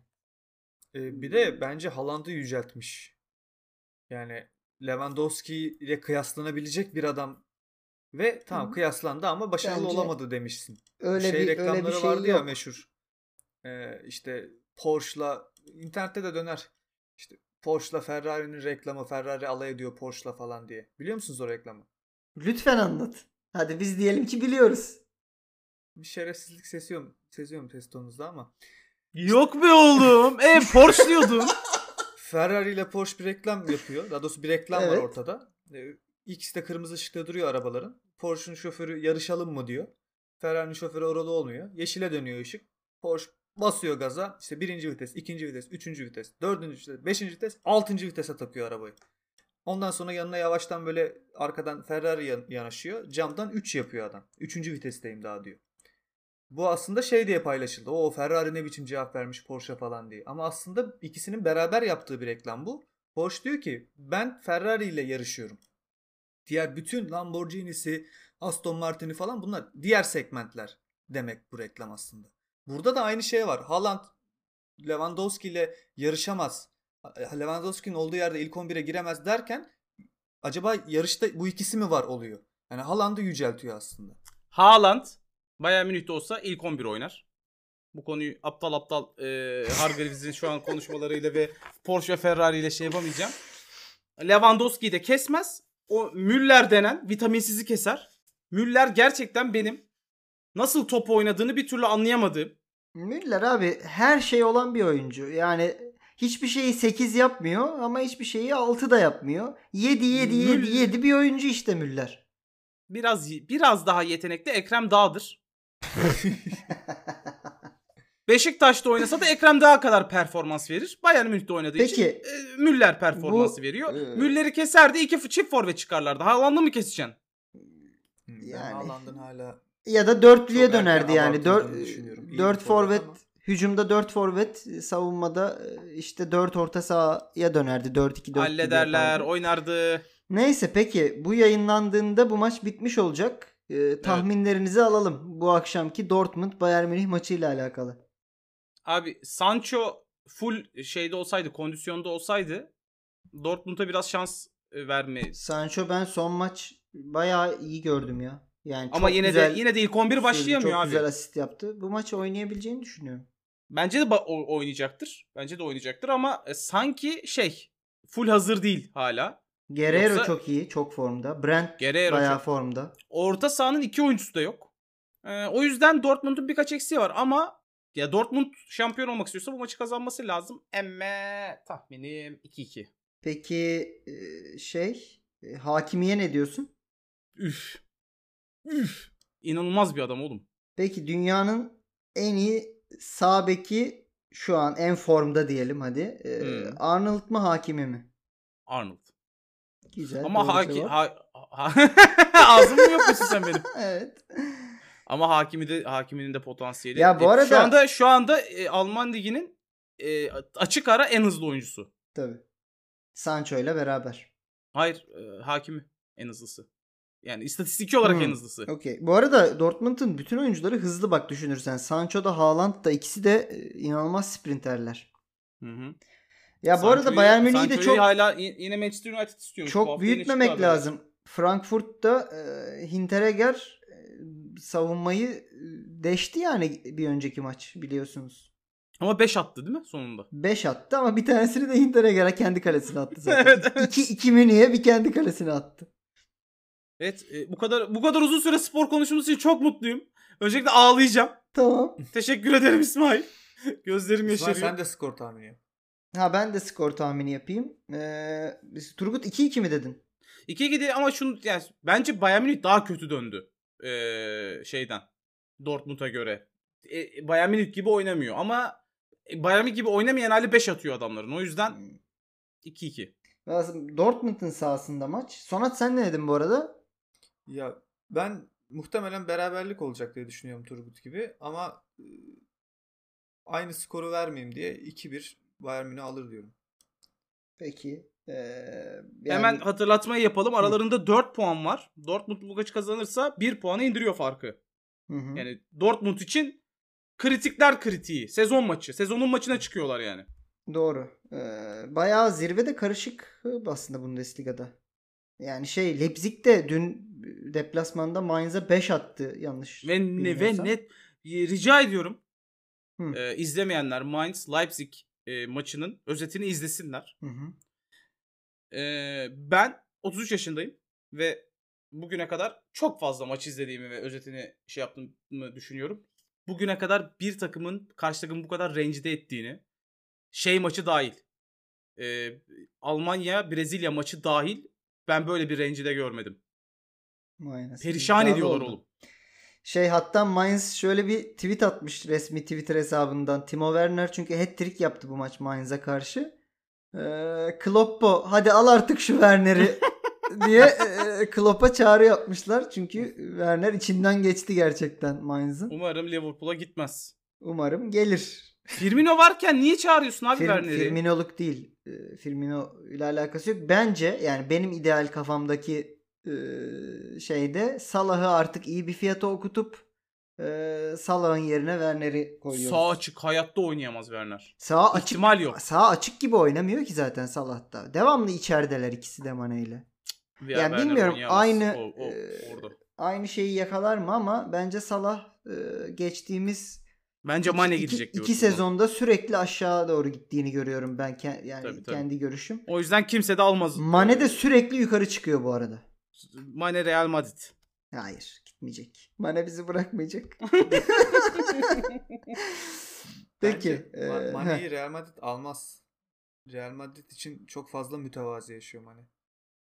Bir de bence Haaland'ı yüceltmiş. Yani Lewandowski ile kıyaslanabilecek bir adam ve tamam Hı-hı. kıyaslandı ama başarılı bence olamadı demişsin. Öyle şey, bir reklamları öyle bir şey vardı yok. Ya meşhur. Ee, işte Porsche'la internette de döner. İşte Porsche'la Ferrari'nin reklamı, Ferrari alay ediyor Porsche'la falan diye. Biliyor musunuz o reklamı? Lütfen anlat. Hadi biz diyelim ki biliyoruz. Bir şerefsizlik seziyorum, seziyorum testonuzda ama. Yok be oğlum. E Porsche diyordum. Ferrari ile Porsche bir reklam yapıyor. Daha doğrusu bir reklam evet. var ortada. İkisi de kırmızı ışıkta duruyor arabaların. Porsche'un şoförü yarışalım mı diyor. Ferrari'nin şoförü oralı olmuyor. Yeşile dönüyor ışık. Porsche basıyor gaza. İşte birinci vites, ikinci vites, üçüncü vites, dördüncü vites, beşinci vites, altıncı vitese takıyor arabayı. Ondan sonra yanına yavaştan böyle arkadan Ferrari yanaşıyor. Camdan üç yapıyor adam. Üçüncü vitesteyim daha diyor. Bu aslında şey diye paylaşıldı. O Ferrari ne biçim cevap vermiş Porsche falan diye. Ama aslında ikisinin beraber yaptığı bir reklam bu. Porsche diyor ki ben Ferrari ile yarışıyorum. Diğer bütün Lamborghini'si, Aston Martin'i falan bunlar diğer segmentler demek bu reklam aslında. Burada da aynı şey var. Haaland Lewandowski ile yarışamaz. Lewandowski'nin olduğu yerde ilk on bire giremez derken acaba yarışta bu ikisi mi var oluyor? Yani Haaland'ı yüceltiyor aslında. Haaland Bayern Münih'te olsa ilk on bir oynar. Bu konuyu aptal aptal e, Hargreaves'in şu an konuşmalarıyla ve Porsche ve Ferrari ile şey yapamayacağım. Lewandowski'yi de kesmez. O Müller denen vitaminsizi keser. Müller gerçekten benim nasıl top oynadığını bir türlü anlayamadığım. Müller abi her şey olan bir oyuncu. Yani hiçbir şeyi sekiz yapmıyor ama hiçbir şeyi altı da yapmıyor. yedi yedi yedi yedi bir oyuncu işte Müller. Biraz biraz daha yetenekli Ekrem Dağ'dır. Beşiktaş'ta oynasa da Ekrem daha kadar performans verir. Bayern Münih'te oynadığı Peki, için e, Müller performansı bu, veriyor. E, Müller'i keserdi, iki çift forvet çıkarlardı. Haaland'ı mı keseceksin? Yani Haaland'ın hala ya da dörtlüye dönerdi yani. dört forvet ama. Hücumda dört forvet, savunmada işte dört orta sahaya dönerdi. dört iki dört hallederler, oynardı. Neyse peki bu yayınlandığında bu maç bitmiş olacak. Ee, tahminlerinizi evet. alalım bu akşamki Dortmund Bayern Münih maçıyla alakalı. Abi Sancho full şeyde olsaydı, kondisyonda olsaydı Dortmund'a biraz şans vermeyi. Sancho ben son maç bayağı iyi gördüm ya. Yani ama yine güzel, de yine de ilk on bir başlayamıyor çok abi. Çok güzel asist yaptı. Bu maçı oynayabileceğini düşünüyorum. Bence de ba- oynayacaktır. Bence de oynayacaktır ama sanki şey full hazır değil hala. Guerreiro Yoksa, çok iyi. Çok formda. Brand Guerreiro bayağı çok formda. Orta sahanın iki oyuncusu da yok. Ee, o yüzden Dortmund'un birkaç eksiği var ama ya Dortmund şampiyon olmak istiyorsa bu maçı kazanması lazım. Emme tahminim iki iki. Peki şey Hakimi'ye ne diyorsun? Üf. Üf. İnanılmaz bir adam oğlum. Peki dünyanın en iyi sağ beki şu an en formda diyelim hadi. Hmm. Arnold mu Hakimi mi? Arnold. Güzel, ama Hakimi ha, ha, ağzımı mı yapıyorsun sen benim? Evet. Ama Hakimi de Hakimi'nin de potansiyeli. Ya bu arada şu anda şu anda e, Alman liginin e, açık ara en hızlı oyuncusu. Tabii. Sancho ile beraber. Hayır, e, Hakimi en hızlısı. Yani istatistik olarak hmm. en hızlısı. Okey. Bu arada Dortmund'un bütün oyuncuları hızlı bak düşünürsen. Sancho da Haaland da ikisi de e, inanılmaz sprinterler. Hı hı. Ya Sancho'yu, bu arada Bayern Münih'i de çok hala yine Manchester United istiyormuş. Çok büyütmemek lazım. Frankfurt'ta e, Hinteregger e, savunmayı deşti yani bir önceki maç biliyorsunuz. Ama beş attı değil mi sonunda? beş attı ama bir tanesini de Hinteregger'e kendi kalesine attı zaten. iki iki Münih'e bir kendi kalesine attı. Evet, e, bu kadar bu kadar uzun süre spor konuştuğumuz için çok mutluyum. Öncelikle ağlayacağım. Tamam. Teşekkür ederim İsmail. Gözlerim yaşarıyor. Sen de skor tahmini yap. Ha ben de skor tahmini yapayım. Ee, Turgut iki iki mi dedin? iki iki değil ama şunu yani bence Bayern Münih daha kötü döndü. Ee, şeyden Dortmund'a göre. E, Bayern Münih gibi oynamıyor ama Bayern Münih gibi oynamayan hali beş atıyor adamların. O yüzden iki iki. Dortmund'un sahasında maç. Sonat sen ne dedin bu arada? Ya ben muhtemelen beraberlik olacak diye düşünüyorum Turgut gibi. Ama aynı skoru vermeyeyim diye iki bir Bayern Münih alır diyorum. Peki. Ee, yani... Hemen hatırlatmayı yapalım. Aralarında hı. dört puan var. Dortmund bu maçı kazanırsa bir puana indiriyor farkı. Hı hı. Yani Dortmund için kritikler kritiği. Sezon maçı. Sezonun maçına çıkıyorlar yani. Doğru. Ee, bayağı zirvede karışık aslında Bundesliga'da. Yani şey Leipzig'de dün deplasmanda Mainz'a beş attı yanlış. Ve, ve net rica ediyorum e, izlemeyenler Mainz Leipzig e, maçının özetini izlesinler. Hı hı. E, ben otuz üç yaşındayım ve bugüne kadar çok fazla maç izlediğimi ve özetini şey yaptığımı düşünüyorum. Bugüne kadar bir takımın karşı takımı bu kadar rencide ettiğini şey maçı dahil e, Almanya Brezilya maçı dahil ben böyle bir rencide görmedim. Mainz. Perişan daha ediyorlar oğlum. Şey hatta Mainz şöyle bir tweet atmış resmi Twitter hesabından. Timo Werner çünkü hat-trick yaptı bu maç Mainz'a karşı. Ee, Kloppo hadi al artık şu Werner'i diye e, Klopp'a çağrı yapmışlar. Çünkü Werner içinden geçti gerçekten Mainz'ın. Umarım Liverpool'a gitmez. Umarım gelir. Firmino varken niye çağırıyorsun abi Fir- Werner'i? Firminoluk değil. Firmino ile alakası yok. Bence yani benim ideal kafamdaki şeyde Salah'ı artık iyi bir fiyata okutup e, Salah'ın yerine Werner'i koyuyoruz. Sağ açık hayatta oynayamaz Werner. Sağ İhtimal açık, yok. Sağ açık gibi oynamıyor ki zaten Salah'ta. Devamlı içerideler ikisi de Mane ile. Ya yani Werner bilmiyorum aynı o, o, e, aynı şeyi yakalar mı ama bence Salah e, geçtiğimiz bence Mane iki, gidecek diyorum. İki sezonda sürekli aşağı doğru gittiğini görüyorum ben ke- yani tabii, tabii. kendi görüşüm. O yüzden kimse de almaz. Mane de sürekli yukarı çıkıyor bu arada. Mane Real Madrid. Hayır, gitmeyecek. Mane bizi bırakmayacak. Peki. E, Mane'yi Real Madrid almaz. Real Madrid için çok fazla mütevazi yaşıyor Mane.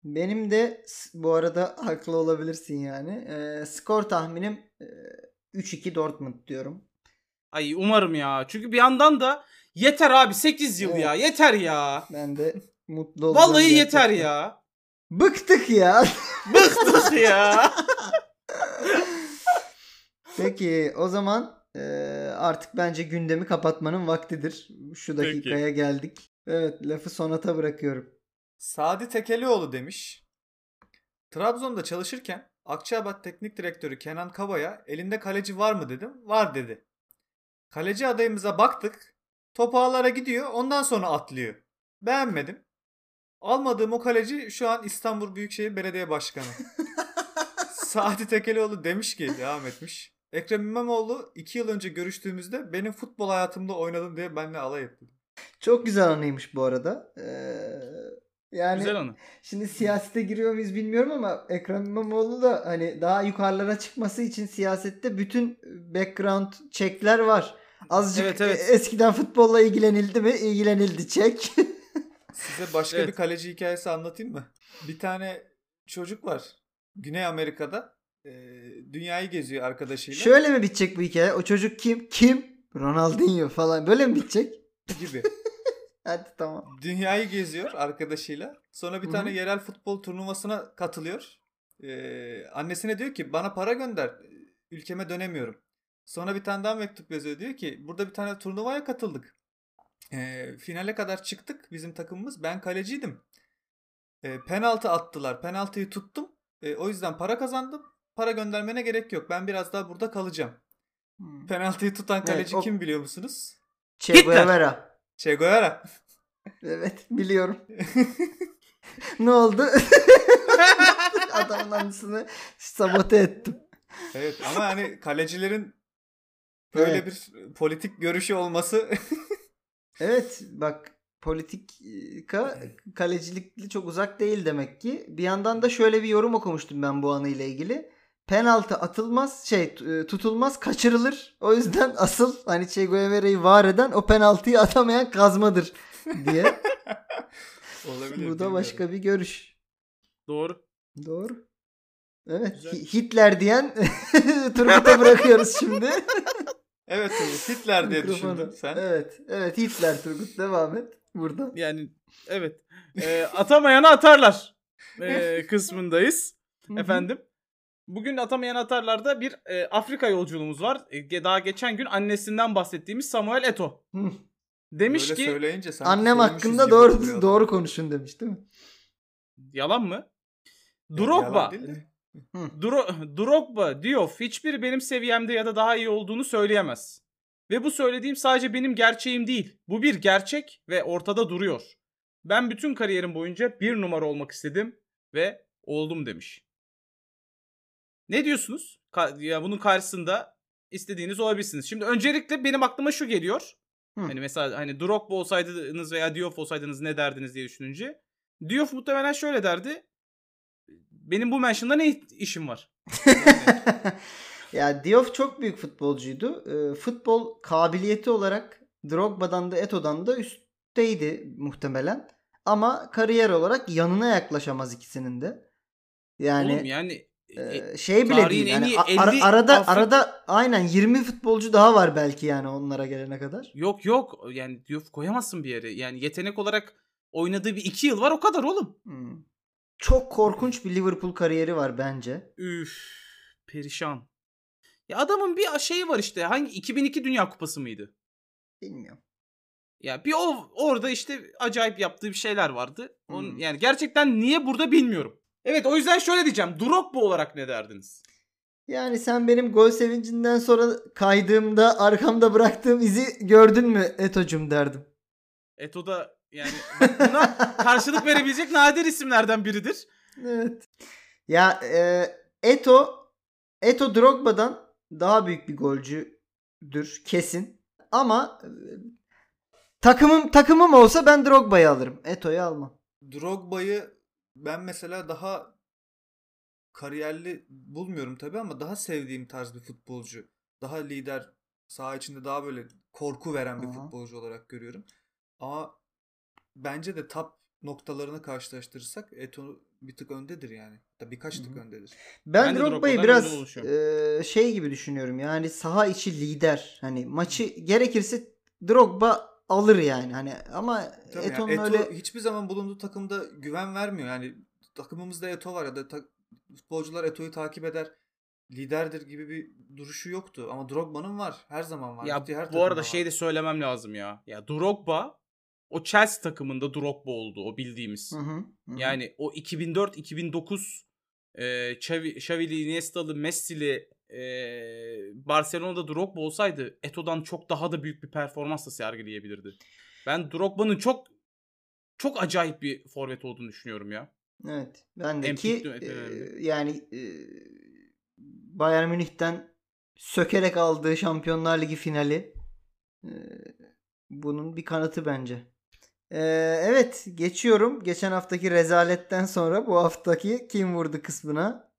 Benim de bu arada haklı olabilirsin yani. E, skor tahminim e, üç iki Dortmund diyorum. Ay umarım ya. Çünkü bir yandan da yeter abi sekiz yıl evet. ya. Yeter ya. Ben de mutlu oldum. Vallahi yeter ya. ya. Bıktık ya. Bıktık ya. Peki o zaman e, artık bence gündemi kapatmanın vaktidir. Şu dakikaya Peki. geldik. Evet lafı Sonat'a bırakıyorum. Sadi Tekelioğlu demiş. Trabzon'da çalışırken Akçaabat Teknik Direktörü Kenan Kaba'ya elinde kaleci var mı dedim. Var dedi. Kaleci adayımıza baktık. Top ağlara gidiyor ondan sonra atlıyor. Beğenmedim. Almadığım o kaleci şu an İstanbul Büyükşehir Belediye Başkanı. Sadi Tekelioğlu demiş ki devam etmiş. Ekrem İmamoğlu iki yıl önce görüştüğümüzde benim futbol hayatımda oynadım diye benimle alay etti. Çok güzel anıymış bu arada. Ee, yani güzel anı. Şimdi siyasete giriyor muyuz bilmiyorum ama Ekrem İmamoğlu da hani daha yukarılara çıkması için siyasette bütün background checkler var. Azıcık evet, evet. eskiden futbolla ilgilenildi mi? İlgilenildi check. Size başka evet. bir kaleci hikayesi anlatayım mı? Bir tane çocuk var. Güney Amerika'da. E, dünyayı geziyor arkadaşıyla. Şöyle mi bitecek bu hikaye? O çocuk kim? Kim? Ronaldinho falan. Böyle mi bitecek? Gibi. Hadi tamam. Dünyayı geziyor arkadaşıyla. Sonra bir tane Hı-hı. yerel futbol turnuvasına katılıyor. E, annesine diyor ki bana para gönder. Ülkeme dönemiyorum. Sonra bir tane daha mektup yazıyor. Diyor ki burada bir tane turnuvaya katıldık. E, finale kadar çıktık bizim takımımız. Ben kaleciydim. E, penaltı attılar. Penaltıyı tuttum. E, o yüzden para kazandım. Para göndermene gerek yok. Ben biraz daha burada kalacağım. Hmm. Penaltıyı tutan kaleci evet, kim o... biliyor musunuz? Che Guevara. Che Guevara. Evet biliyorum. Ne oldu? Adamın anısını sabote ettim. Evet ama hani kalecilerin böyle evet. bir politik görüşü olması... Evet bak politika kalecilikli çok uzak değil demek ki. Bir yandan da şöyle bir yorum okumuştum ben bu anıyla ilgili. Penaltı atılmaz şey tutulmaz kaçırılır. O yüzden asıl hani Che Guevara'yı var eden o penaltıyı atamayan kazmadır diye. Olabilir. Bu da başka bir görüş. Doğru. Doğru. Evet Güzel. Hitler diyen Turgut'a bırakıyoruz şimdi. Evet Turgut, Hitler diye düşündün sen. Evet, evet Hitler Turgut, devam et burada. Yani evet, e, atamayana atarlar e, kısmındayız efendim. Bugün atamayan atarlarda bir e, Afrika yolculuğumuz var. E, daha geçen gün annesinden bahsettiğimiz Samuel Eto'o. Demiş böyle ki söyleyince annem hakkında doğru doğru konuşun demiş değil mi? Yalan mı? Drogba. Dro- Drogba, Diouf hiçbiri benim seviyemde ya da daha iyi olduğunu söyleyemez. Ve bu söylediğim sadece benim gerçeğim değil. Bu bir gerçek ve ortada duruyor. Ben bütün kariyerim boyunca bir numara olmak istedim ve oldum demiş. Ne diyorsunuz? Ka- ya bunun karşısında istediğiniz olabilirsiniz. Şimdi öncelikle benim aklıma şu geliyor. Hı. Hani mesela hani Drogba olsaydınız veya Diouf olsaydınız ne derdiniz diye düşününce. Diouf muhtemelen şöyle derdi. Benim bu mention'da ne işim var? Ya Diouf çok büyük futbolcuydu. E, futbol kabiliyeti olarak Drogba'dan da Eto'dan da üstteydi muhtemelen. Ama kariyer olarak yanına yaklaşamaz ikisinin de. Yani oğlum yani e, şey bile değil. Yani ar- arada Afrika... arada aynen yirmi futbolcu daha var belki yani onlara gelene kadar. Yok yok yani Diouf koyamazsın bir yere. Yani yetenek olarak oynadığı bir iki yıl var o kadar oğlum. Hmm. Çok korkunç bir Liverpool kariyeri var bence. Üf, perişan. Ya adamın bir şeyi var işte. Hangi iki bin iki Dünya Kupası mıydı? Bilmiyorum. Ya bir o orada işte acayip yaptığı bir şeyler vardı. Onun, hmm. Yani gerçekten niye burada bilmiyorum. Evet, o yüzden şöyle diyeceğim. Drogba olarak ne derdiniz? Yani sen benim gol sevincinden sonra kaydığımda arkamda bıraktığım izi gördün mü Eto'cum derdim. Eto da yani buna karşılık verebilecek nadir isimlerden biridir. Evet. Ya e, Eto Eto Drogba'dan daha büyük bir golcüdür kesin. Ama e, takımım takımım olsa ben Drogba'yı alırım. Eto'yu almam. Drogba'yı ben mesela daha kariyerli bulmuyorum tabii ama daha sevdiğim tarz bir futbolcu. Daha lider, saha içinde daha böyle korku veren bir Aha. futbolcu olarak görüyorum. Ama bence de top noktalarını karşılaştırırsak Eto bir tık öndedir yani. Birkaç tık Hı-hı. öndedir. Ben, ben Drogba'yı biraz e, şey gibi düşünüyorum. Yani saha içi lider. Hani maçı gerekirse Drogba alır yani. Hani ama tabii Eto'nun yani Eto öyle hiçbir zaman bulunduğu takımda güven vermiyor. Yani takımımızda Eto var ya da ta... futbolcular Eto'yu takip eder. Liderdir gibi bir duruşu yoktu. Ama Drogba'nın var. Her zaman var. Ya, her bu arada var. Şey de söylemem lazım ya. Ya Drogba o Chelsea takımında Drogba oldu. O bildiğimiz. Hı hı, hı. Yani o iki bin dört iki bin dokuz e, Xavi'li, Iniesta'lı, Messi'li e, Barcelona'da Drogba olsaydı Eto'dan çok daha da büyük bir performansla sergileyebilirdi. Ben Drogba'nın çok çok acayip bir forvet olduğunu düşünüyorum ya. Evet. Ben de ki e, yani e, Bayern Münih'ten sökerek aldığı Şampiyonlar Ligi finali e, bunun bir kanıtı bence. Ee, evet geçiyorum. Geçen haftaki rezaletten sonra bu haftaki kim vurdu kısmına.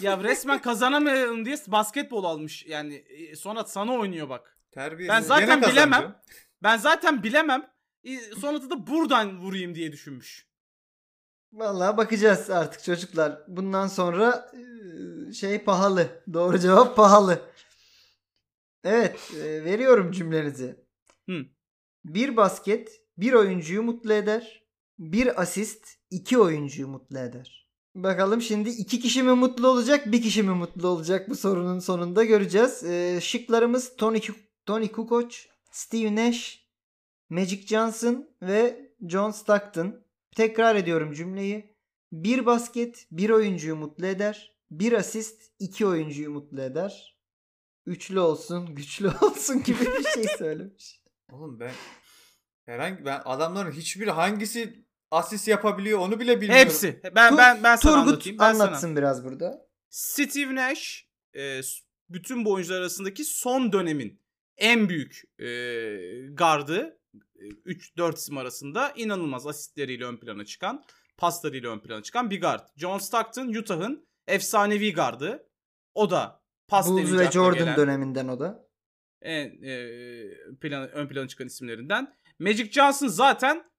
Ya resmen kazanamayalım diye basketbol almış. Yani sonra sana oynuyor bak. Terbiye ben zaten bilemem. Ben zaten bilemem. Sonra da buradan vurayım diye düşünmüş. Vallahi bakacağız artık çocuklar. Bundan sonra şey pahalı. Doğru cevap pahalı. Evet veriyorum cümlenizi. Hı. Bir basket bir oyuncuyu mutlu eder. Bir asist iki oyuncuyu mutlu eder. Bakalım şimdi iki kişi mi mutlu olacak, bir kişi mi mutlu olacak bu sorunun sonunda göreceğiz. Ee, şıklarımız Tony, Tony Kukoc, Steve Nash, Magic Johnson ve John Stockton. Tekrar ediyorum cümleyi. Bir basket bir oyuncuyu mutlu eder. Bir asist iki oyuncuyu mutlu eder. Üçlü olsun, güçlü olsun gibi bir şey söylemiş. Oğlum ben herhangi ben adamların hiçbiri hangisi asist yapabiliyor onu bile bilmiyorum. Hepsi. Ben Tur- ben ben sana Turgut anlatayım. Ben anlatsın sana. Biraz burada. Steve Nash e, bütün bu oyuncular arasındaki son dönemin en büyük e, gardı üç dört isim arasında inanılmaz asistleriyle ön plana çıkan, paslarıyla ön plana çıkan bir gard. John Stockton Utah'ın efsanevi gardı. O da pas denince Bulls ve Jordan gelen döneminden o da. En, e, plan, ön plana çıkan isimlerinden. Magic Johnson zaten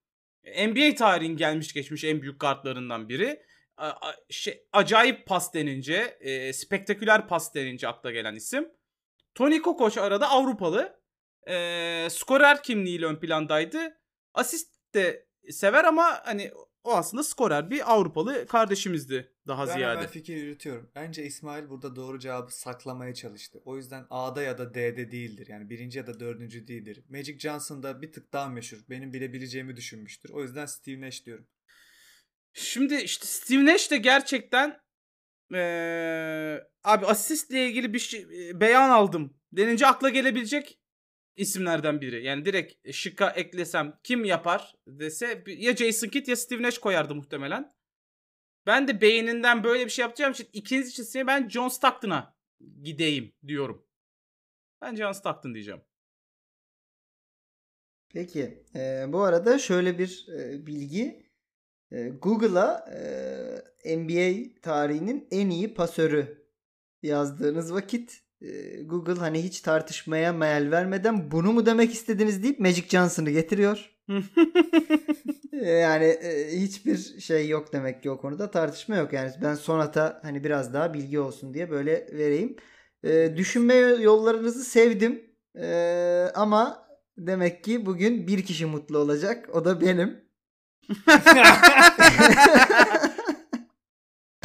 N B A tarihinin gelmiş geçmiş en büyük guardlarından biri. A, a, şey, acayip pas denince, e, spektaküler pas denince akla gelen isim. Toni Kokoç arada Avrupalı. E, skorer kimliğiyle ön plandaydı. Asist de sever ama hani o aslında skorer bir Avrupalı kardeşimizdi daha ben ziyade. Ben fikir yürütüyorum. Bence İsmail burada doğru cevabı saklamaya çalıştı. O yüzden A'da ya da D'de değildir. Yani birinci ya da dördüncü değildir. Magic Johnson da bir tık daha meşhur. Benim bilebileceğimi düşünmüştür. O yüzden Steve Nash diyorum. Şimdi işte Steve Nash de gerçekten ee, abi asistle ilgili bir şey, beyan aldım denince akla gelebilecek isimlerden biri. Yani direkt şıkka eklesem kim yapar dese ya Jason Kidd ya Steve Nash koyardı muhtemelen. Ben de beyninden böyle bir şey yapacağım için ikiniz için size ben John Stockton'a gideyim diyorum. Ben John Stockton diyeceğim. Peki. E, bu arada şöyle bir e, bilgi. E, Google'a e, N B A tarihinin en iyi pasörü yazdığınız vakit Google hani hiç tartışmaya meyal vermeden bunu mu demek istediniz deyip Magic Johnson'ı getiriyor. Yani hiçbir şey yok demek ki o konuda tartışma yok. Yani ben sonata hani biraz daha bilgi olsun diye böyle vereyim. E, düşünme yollarınızı sevdim. E, ama demek ki bugün bir kişi mutlu olacak. O da benim.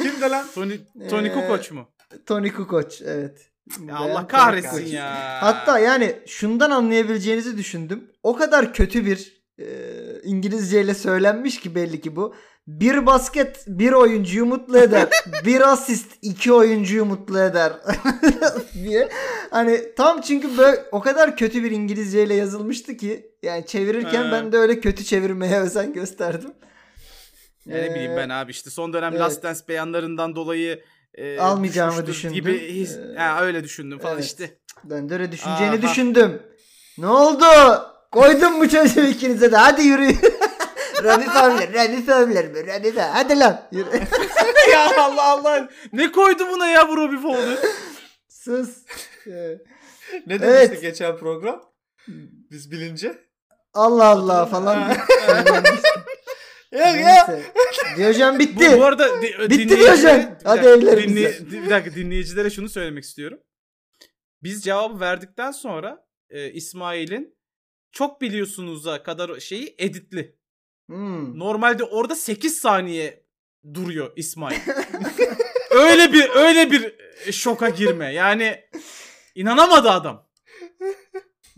Kimdi lan? Tony, Tony Kukoç mu? Tony Kukoç, evet. Ya Allah kahretsin kardeşim. Ya. Hatta yani şundan anlayabileceğinizi düşündüm. O kadar kötü bir e, İngilizceyle söylenmiş ki belli ki bu. Bir basket bir oyuncuyu mutlu eder. Bir asist iki oyuncuyu mutlu eder. diye. Hani tam çünkü böyle o kadar kötü bir İngilizceyle yazılmıştı ki yani çevirirken ben de öyle kötü çevirmeye özen gösterdim. Yani ee, ne bileyim ben abi işte son dönem evet. Last Dance beyanlarından dolayı E, almayacağımı düşündüm. Gibi his, ee, yani öyle düşündüm falan evet. işte. Ben de öyle düşüneceğini Aha. düşündüm. Ne oldu? Koydun mu çocuğu ikinize de? Hadi yürü. Radif abiler, Radif abiler mi? Radif abiler. Hadi lan. Yürü. Ya Allah Allah. Ne koydu buna ya bu Radif oldu? Sus. Ne demişti evet. geçen program? Biz bilince. Allah Allah falan. Yok ya. Diyojen bitti. Bu, bu arada di, bitti Diyojen. Hadi evlerimize. Dinley, bir dakika dinleyicilere şunu söylemek istiyorum. Biz cevabı verdikten sonra e, İsmail'in çok biliyorsunuz'a kadar şeyi editli. Hmm. Normalde orada sekiz saniye duruyor İsmail. öyle bir öyle bir şoka girme. Yani inanamadı adam.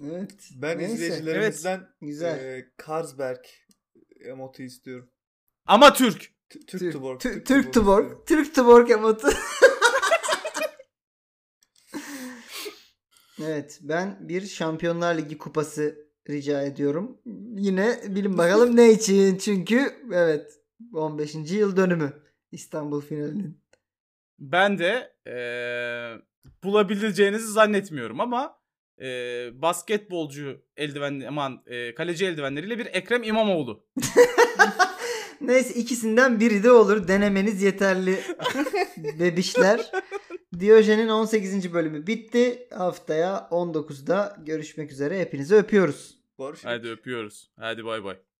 Evet. Ben neyse. izleyicilerimizden güzel. E, Kazberg emotu istiyorum. Ama Türk. T- Türk Tuborg. T- Türk, Türk Tuborg. Tuborg. Türk Tuborg emotu. Evet. Ben bir Şampiyonlar Ligi kupası rica ediyorum. Yine bilin bakalım ne için. Çünkü evet on beşinci yıl dönümü İstanbul finalinin. Ben de ee, bulabileceğinizi zannetmiyorum ama E, basketbolcu eldiven aman e, kaleci eldivenleriyle bir Ekrem İmamoğlu. Neyse ikisinden biri de olur. Denemeniz yeterli bebişler. Diyojen'in on sekizinci bölümü bitti. Haftaya on dokuzda görüşmek üzere. Hepinizi öpüyoruz. Barış. Hadi öpüyoruz. Hadi bay bay.